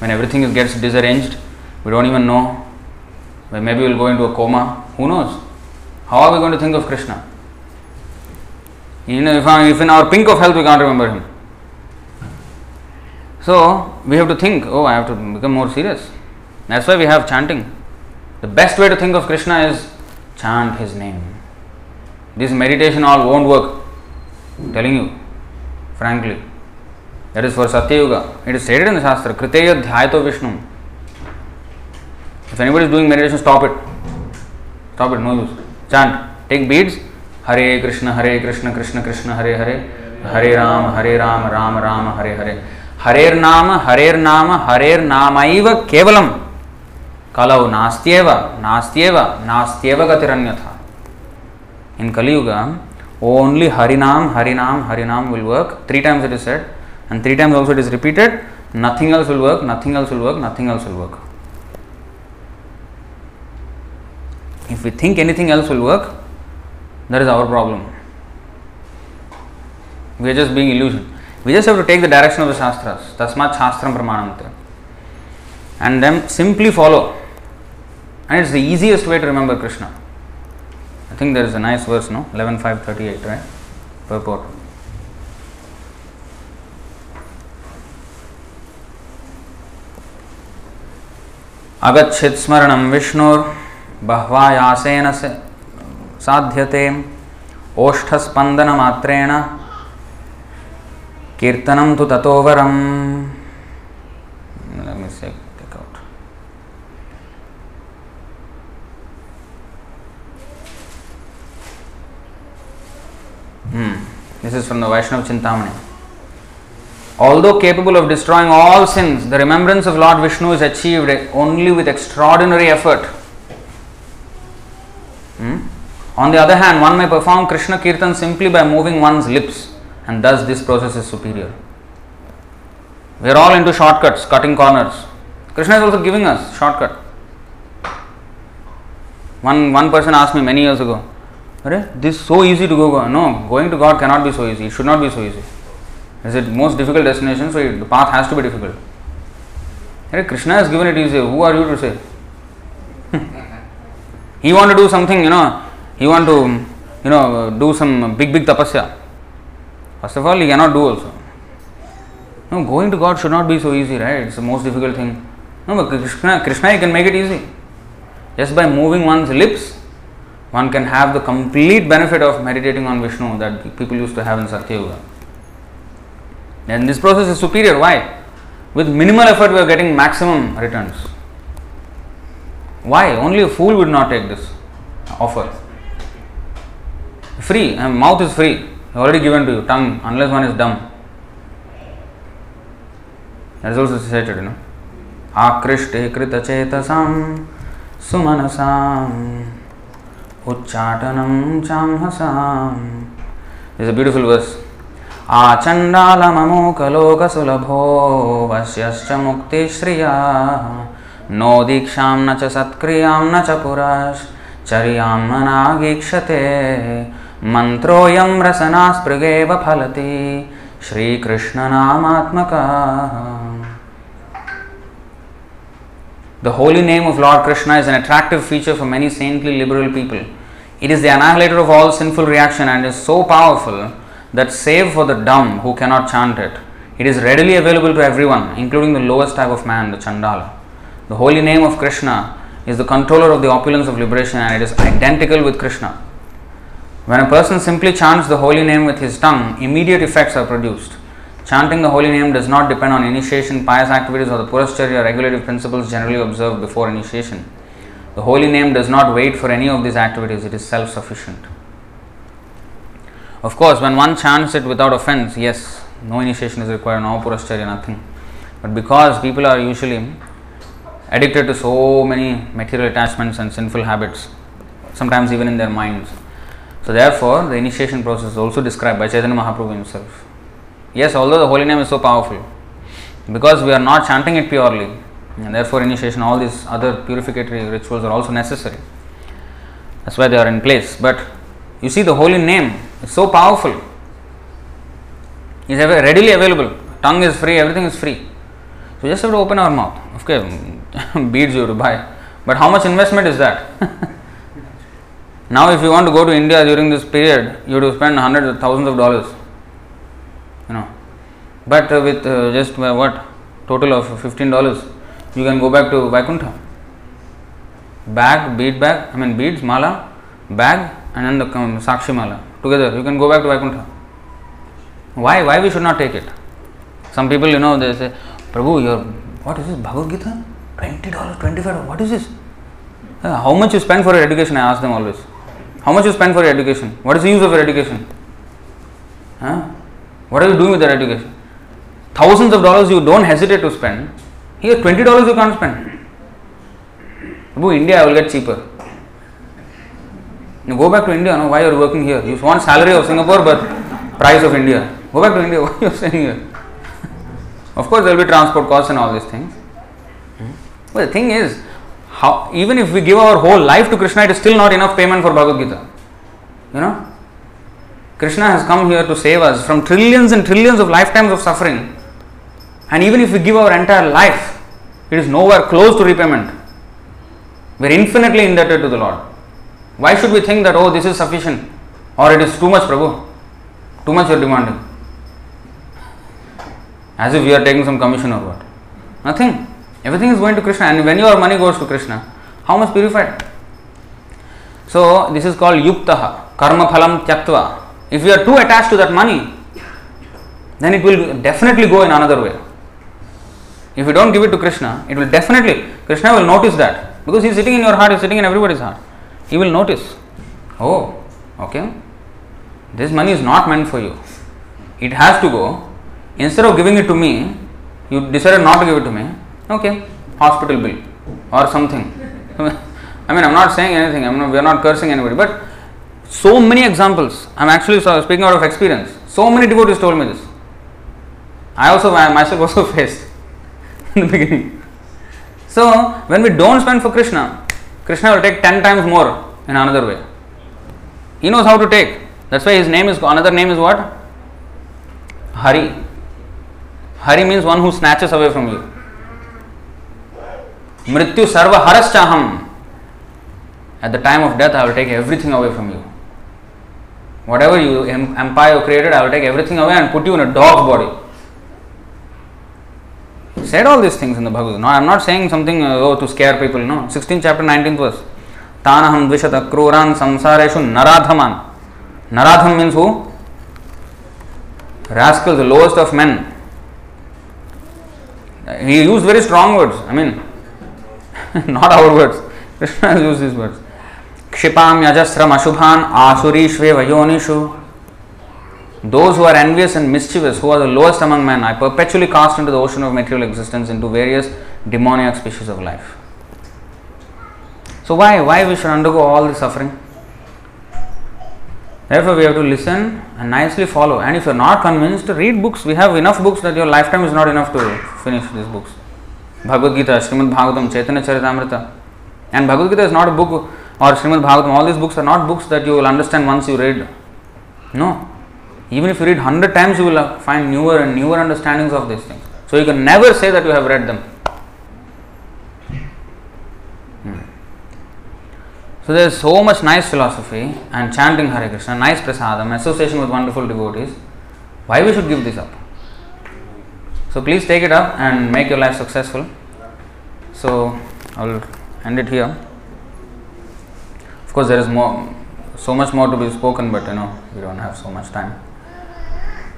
When everything gets disarranged, we don't even know. Maybe we will go into a coma. Who knows? How are we going to think of Krishna? If in our pink of health we can't remember him. So, we have to think, oh, I have to become more serious. That's why we have chanting. The best way to think of Krishna is chant his name. This meditation all won't work. I'm telling you, frankly. That is for Satya Yuga. It is stated in the Shastra, Kriteya Dhyato Vishnu. If anybody is doing meditation, stop it. Stop it, no use. Chant. Take beads. Hare Krishna, Hare Krishna, Krishna Krishna, Hare Hare. Hare Rama, Hare Rama, Rama Rama, Hare Hare. Hare Nama, Hare Nama, Hare Namaiva Kevalam. Kalau Nastyeva, Nastyeva, Nastyeva Gatiranyatha. In Kali Yuga, only Harinam, Harinam, Harinam will work. 3 times it is said. And 3 times also it is repeated, nothing else will work, nothing else will work, nothing else will work. If we think anything else will work, that is our problem. We are just being illusioned. We just have to take the direction of the Shastras, Tasmat Shastram Pramanante, and then simply follow. And it is the easiest way to remember Krishna. I think there is a nice verse, 11:538, right? Purport. Agacchit smaranam vishnur bahvayasena sadhyate oshtaspandana matrena kirtanam tu tatovaram. Let me see, take out. This is from the Vaishnava Chintamani. Although capable of destroying all sins, the remembrance of Lord Vishnu is achieved only with extraordinary effort. On the other hand, one may perform Krishna Kirtan simply by moving one's lips, and thus this process is superior. We are all into shortcuts, cutting corners. Krishna is also giving us shortcut. One person asked me many years ago, this is so easy to go. No, going to God cannot be so easy. It should not be so easy. It's the most difficult destination, so the path has to be difficult. Krishna has given it easy. Who are you to say? He want to do something, he want to, do some big tapasya. First of all, he cannot do also. No, going to God should not be so easy, right? It's the most difficult thing. No, but Krishna, he can make it easy. Just by moving one's lips, one can have the complete benefit of meditating on Vishnu that people used to have in Satya Yuga. And this process is superior. Why? With minimal effort we are getting maximum returns. Why? Only a fool would not take this offer. Free, mouth is free, already given to you, tongue, unless one is dumb. That is also stated, you know. Akrishte krita chetasam sumanasam ucchatanam chamhasam. This is a beautiful verse. Achandala mamuka loka sulabho vasyascha mukti shriya no diksham na cha satkriyam na cha purash chariyam managikshate mantroyam rasanas prageva phalati Shri Krishna namatmaka. The holy name of Lord Krishna is an attractive feature for many saintly liberal people. It is the annihilator of all sinful reaction and is so powerful that save for the dumb who cannot chant it, it is readily available to everyone, including the lowest type of man, the Chandala. The holy name of Krishna is the controller of the opulence of liberation and it is identical with Krishna. When a person simply chants the holy name with his tongue, immediate effects are produced. Chanting the holy name does not depend on initiation, pious activities or the purusharya regulative principles generally observed before initiation. The holy name does not wait for any of these activities, it is self-sufficient. Of course, when one chants it without offense, yes, no initiation is required, no purusharya, nothing. But because people are usually addicted to so many material attachments and sinful habits, sometimes even in their minds. So therefore, the initiation process is also described by Chaitanya Mahaprabhu himself. Yes, although the holy name is so powerful, because we are not chanting it purely, and therefore initiation, all these other purificatory rituals are also necessary. That's why they are in place. But you see, the holy name is so powerful, it is readily available, tongue is free, everything is free. So we just have to open our mouth. Okay, beads you have to buy, but how much investment is that? Now if you want to go to India during this period, you have to spend hundreds of thousands of dollars, you know. But with just what, total of $15, you can go back to Vaikuntha. Bag, bead bag, I mean beads, mala, bag, and then the Sakshi Mala together, you can go back to Vaikuntha. Why we should not take it? Some people, you know, they say, Prabhu, your, what is this, Bhagavad Gita? $20, $25, what is this? How much you spend for your education? I ask them always. How much you spend for your education? What is the use of your education? Huh? What are you doing with your education? Thousands of dollars you don't hesitate to spend. Here, $20 you can't spend. Prabhu, India I will get cheaper. You go back to India, no? Why you are working here? You want salary of Singapore but price of India. Go back to India, what you are saying here? Of course there will be transport costs and all these things. Well, the thing is, how, even if we give our whole life to Krishna, it is still not enough payment for Bhagavad Gita. You know? Krishna has come here to save us from trillions and trillions of lifetimes of suffering. And even if we give our entire life, it is nowhere close to repayment. We are infinitely indebted to the Lord. Why should we think that, oh, this is sufficient, or it is too much, Prabhu, too much you are demanding, as if we are taking some commission or what? Nothing. Everything is going to Krishna, and when your money goes to Krishna, how much purified? So this is called Yuktaha, Karma Palamtyatva. If you are too attached to that money, then it will definitely go in another way. If you don't give it to Krishna, it will definitely, Krishna will notice that, because he is sitting in your heart, he is sitting in everybody's heart. He will notice, oh, okay, this money is not meant for you. It has to go. Instead of giving it to me, you decided not to give it to me. Okay, hospital bill or something. I mean, I'm not saying anything. We are not cursing anybody. But so many examples. I'm actually speaking out of experience. So many devotees told me this. I myself also faced in the beginning. So when we don't spend for Krishna, Krishna will take 10 times more in another way. He knows how to take. That's why his name is, another name is what? Hari. Hari means one who snatches away from you. Mrityu sarva haraschaham. At the time of death, I will take everything away from you. Whatever you empire you created, I will take everything away and put you in a dog's body. Said all these things in the Bhagavad Gita. No, I am not saying something to scare people. No, 16th chapter, 19th verse. Tanaham Dvishata Kruran Samsareshu Naradhaman. Naradham means who? Rascal, the lowest of men. He used very strong words. I mean, not our words. Krishna has used these words. Kshipam yajasram ashubhan asurishve vayonishu. Those who are envious and mischievous, who are the lowest among men, I perpetually cast into the ocean of material existence, into various demoniac species of life. So why we should undergo all this suffering? Therefore, we have to listen and nicely follow. And if you are not convinced, read books. We have enough books that your lifetime is not enough to finish these books. Bhagavad Gita, Srimad Bhagavatam, Chaitanya Charitamrita. And Bhagavad Gita is not a book, or Srimad Bhagavatam, all these books are not books that you will understand once you read. No. Even if you read 100 times, you will find newer and newer understandings of these things. So you can never say that you have read them. So there is so much nice philosophy and chanting Hare Krishna, nice prasadam, association with wonderful devotees. Why we should give this up? So please take it up and make your life successful. So I will end it here. Of course, there is more, so much more to be spoken, but you know, we don't have so much time.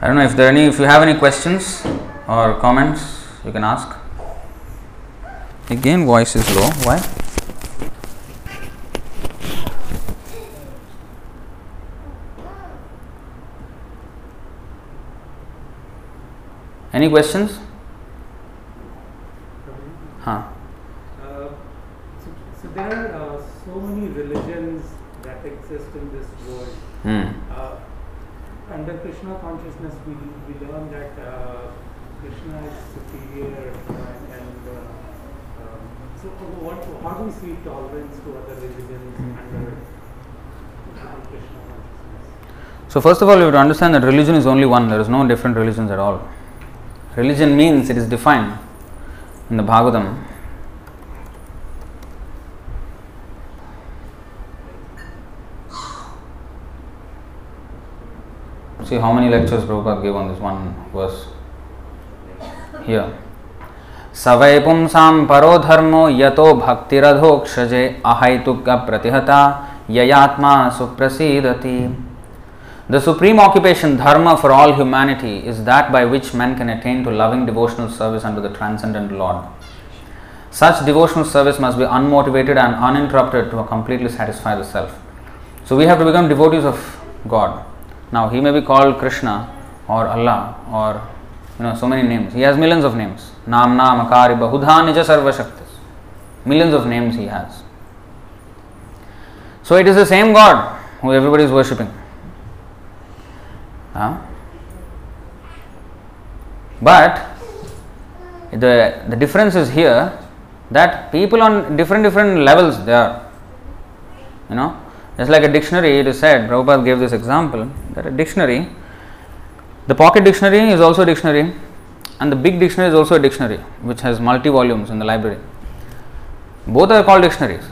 I don't know if there are any, if you have any questions or comments, you can ask. Again, voice is low. Why? Any questions? Huh. So there are so many religions that exist in this world. Under Krishna consciousness, we learn that Krishna is superior, so how do we see tolerance to other religions under Krishna consciousness? So first of all, you have to understand that religion is only one. There is no different religions at all. Religion means, it is defined in the Bhagavatam. See how many lectures Prabhupada gave on this one verse here. Savai pumsam paro dharmo yato bhaktiradhokshaje ahaitukka pratihata yayatma suprasidati. The supreme occupation, dharma, for all humanity is that by which men can attain to loving devotional service unto the transcendent Lord. Such devotional service must be unmotivated and uninterrupted to completely satisfy the self. So we have to become devotees of God. Now he may be called Krishna or Allah or so many names. He has millions of names. Nam Nam Akari Bahudha Nija Sarva Shaktis. Millions of names he has. So it is the same God who everybody is worshipping. But the difference is here that people on different levels they are. Just like a dictionary, it is said, Prabhupada gave this example, that a dictionary, the pocket dictionary is also a dictionary, and the big dictionary is also a dictionary, which has multi volumes in the library. Both are called dictionaries,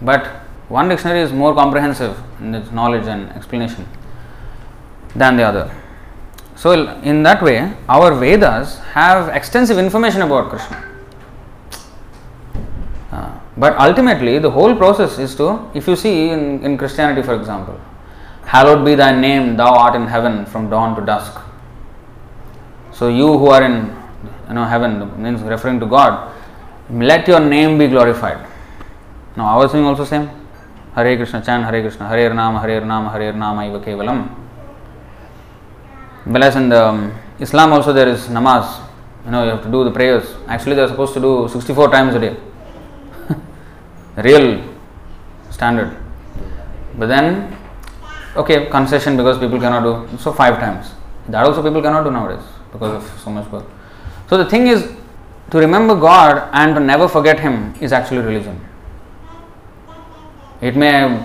but one dictionary is more comprehensive in its knowledge and explanation than the other. So in that way, our Vedas have extensive information about Krishna. But ultimately, the whole process is to, if you see in Christianity, for example, hallowed be thy name, thou art in heaven, from dawn to dusk. So you who are in heaven, means referring to God, let your name be glorified. Now our saying also same, Hare Krishna, chant Hare Krishna, Hare Nama, Hare Nama, Hare Nama, Iva Kevalam. Whereas in the Islam also there is namaz, you have to do the prayers. Actually they are supposed to do 64 times a day, real standard. But then, okay, concession because people cannot do, so 5 times. That also people cannot do nowadays because of so much work. So the thing is, to remember God and to never forget Him is actually religion. It may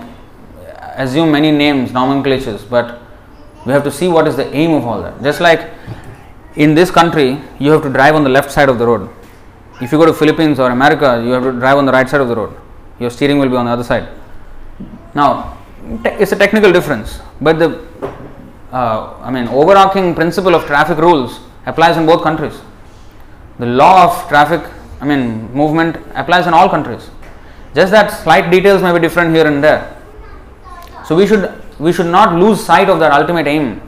assume many names, nomenclatures, but we have to see what is the aim of all that. Just like in this country, you have to drive on the left side of the road. If you go to Philippines or America, you have to drive on the right side of the road. Your steering will be on the other side. Now, it's a technical difference, but the overarching principle of traffic rules applies in both countries. The law of traffic, movement applies in all countries. Just that slight details may be different here and there. So we should not lose sight of that ultimate aim.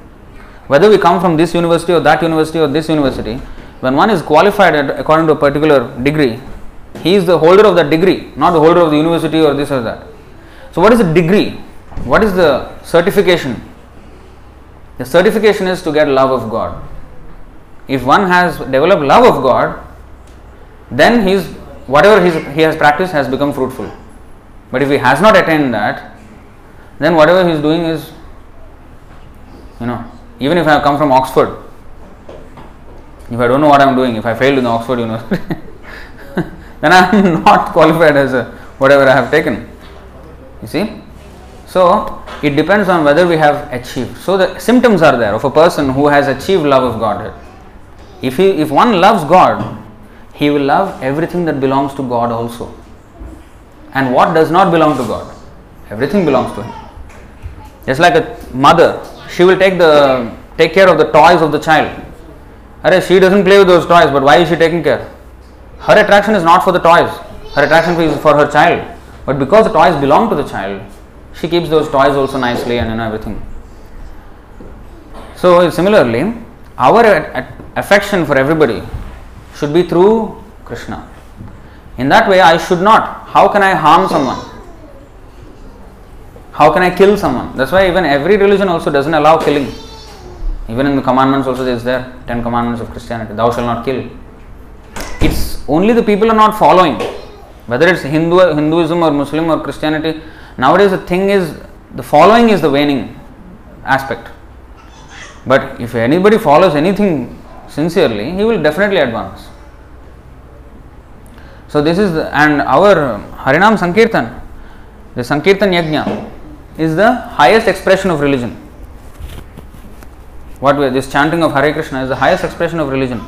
Whether we come from this university or that university or this university, when one is qualified according to a particular degree, he is the holder of that degree, not the holder of the university or this or that. So what is the degree? What is the certification? The certification is to get love of God. If one has developed love of God, then whatever he has practiced has become fruitful. But if he has not attained that, then whatever he is doing is, even if I have come from Oxford, if I don't know what I am doing, if I failed in the Oxford University, then I am not qualified as whatever I have taken. You see? So, it depends on whether we have achieved. So, the symptoms are there of a person who has achieved love of Godhead. If one loves God, he will love everything that belongs to God also. And what does not belong to God? Everything belongs to him. Just like a mother, she will take care of the toys of the child. She doesn't play with those toys, but why is she taking care? Her attraction is not for the toys. Her attraction is for her child. But because the toys belong to the child, she keeps those toys also nicely and everything. So similarly, our affection for everybody should be through Krishna. In that way, I should not. How can I harm someone? How can I kill someone? That's why even every religion also doesn't allow killing. Even in the commandments also there is there, 10 commandments of Christianity, thou shalt not kill. It's only the people are not following. Whether it's Hinduism or Muslim or Christianity, nowadays the thing is, the following is the waning aspect. But if anybody follows anything sincerely, he will definitely advance. So this is, and our Harinam Sankirtan, the Sankirtan Yajna is the highest expression of religion. This chanting of Hare Krishna is the highest expression of religion.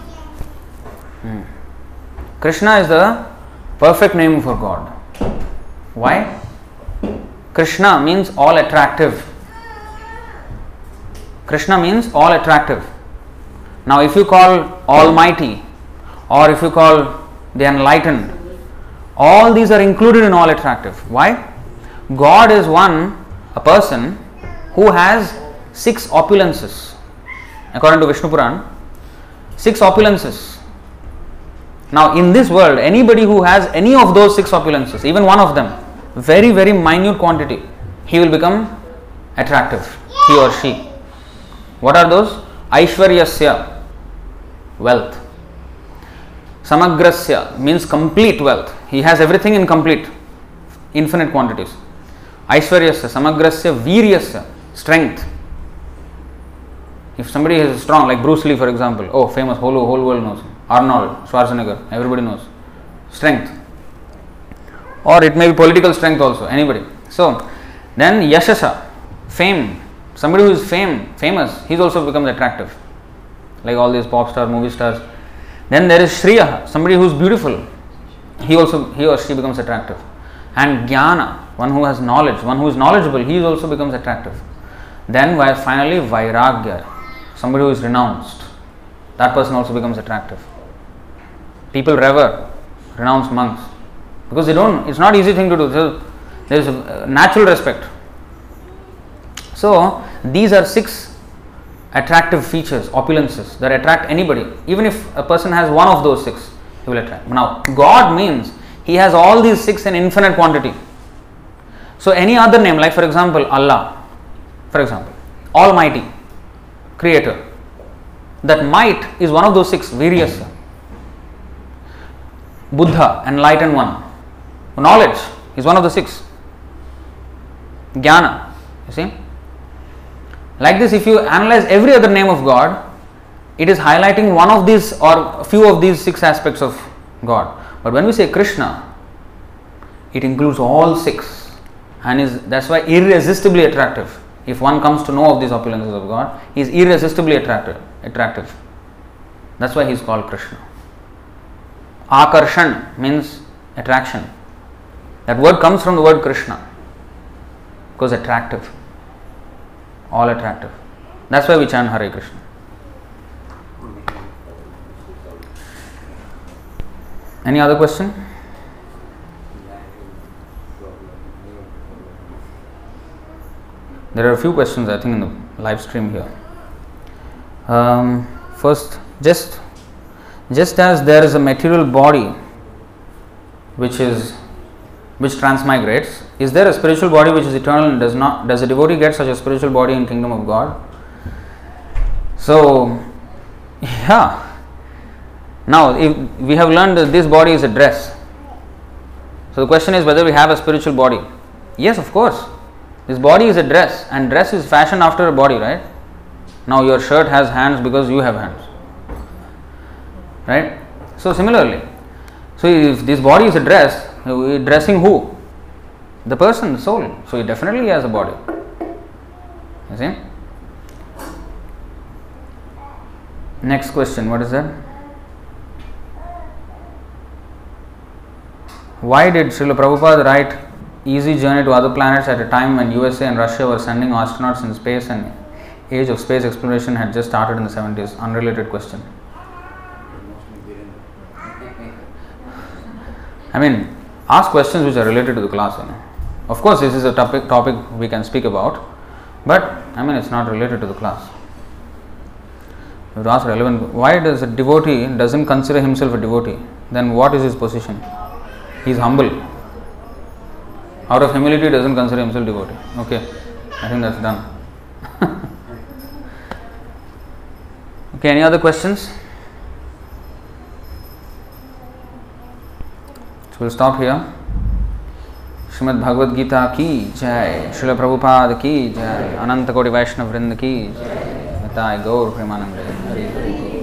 Krishna is the perfect name for God. Why? Krishna means all attractive. Krishna means all attractive. Now if you call Almighty or if you call the Enlightened, all these are included in all attractive. Why? God is a person who has 6 opulences. According to Vishnu Puran, 6 opulences. Now in this world, anybody who has any of those 6 opulences, even one of them, very very minute quantity, he will become attractive, he or she. What are those? Aishwaryasya, wealth. Samagrasya means complete wealth. He has everything in complete, infinite quantities. Aishwaryasya, samagrasya, viryasya, strength. If somebody is strong, like Bruce Lee for example, famous, whole world knows, Arnold Schwarzenegger, everybody knows, strength. Or it may be political strength also, anybody. So, then Yashasa, fame, somebody who is famous, he also becomes attractive, like all these pop star, movie stars. Then there is Shriya, somebody who is beautiful, he or she becomes attractive. And Jnana, one who has knowledge, one who is knowledgeable, he also becomes attractive. Then finally Vairagya, somebody who is renounced, that person also becomes attractive. People revere renounced monks because it's not an easy thing to do. So there is a natural respect. So these are 6 attractive features, opulences that attract anybody. Even if a person has one of those 6, he will attract. Now God means he has all these 6 in infinite quantity. So any other name, like for example Allah, for example, Almighty, Creator. That might is one of those 6, Viryasa. Buddha, Enlightened One. Knowledge is one of the 6. Jnana, you see. Like this, if you analyze every other name of God, it is highlighting one of these or a few of these 6 aspects of God. But when we say Krishna, it includes all 6 and that's why irresistibly attractive. If one comes to know of these opulences of God, he is irresistibly attractive. That's why he is called Krishna. Akarshan means attraction. That word comes from the word Krishna, because attractive, all attractive. That's why we chant Hare Krishna. Any other question? There are a few questions I think in the live stream here. First, just as there is a material body which transmigrates, is there a spiritual body which is eternal, and does a devotee get such a spiritual body in Kingdom of God? So, yeah. Now, if we have learned that this body is a dress. So the question is whether we have a spiritual body. Yes, of course. This body is a dress, and dress is fashioned after a body, right? Now your shirt has hands because you have hands, right? So similarly, so if this body is a dress, we're dressing who? The person, the soul. So he definitely has a body. You see? Next question, what is that? Why did Srila Prabhupada write Easy Journey to Other Planets at a time when USA and Russia were sending astronauts in space and age of space exploration had just started in the 70s? Unrelated question. I mean, ask questions which are related to the class, you know. Of course, this is a topic we can speak about, but I mean, it's not related to the class. You would ask relevant. Why does a devotee doesn't consider himself a devotee? Then what is his position? He is humble. Out of humility, doesn't consider himself devotee. Okay, I think that's done. Okay, any other questions? So we'll stop here. Srimad Bhagavad Gita ki jai, Srila Prabhupada ki jai, Ananta Koti Vaishnava Vrinda ki jai, Matai Gaur Premanam Hare.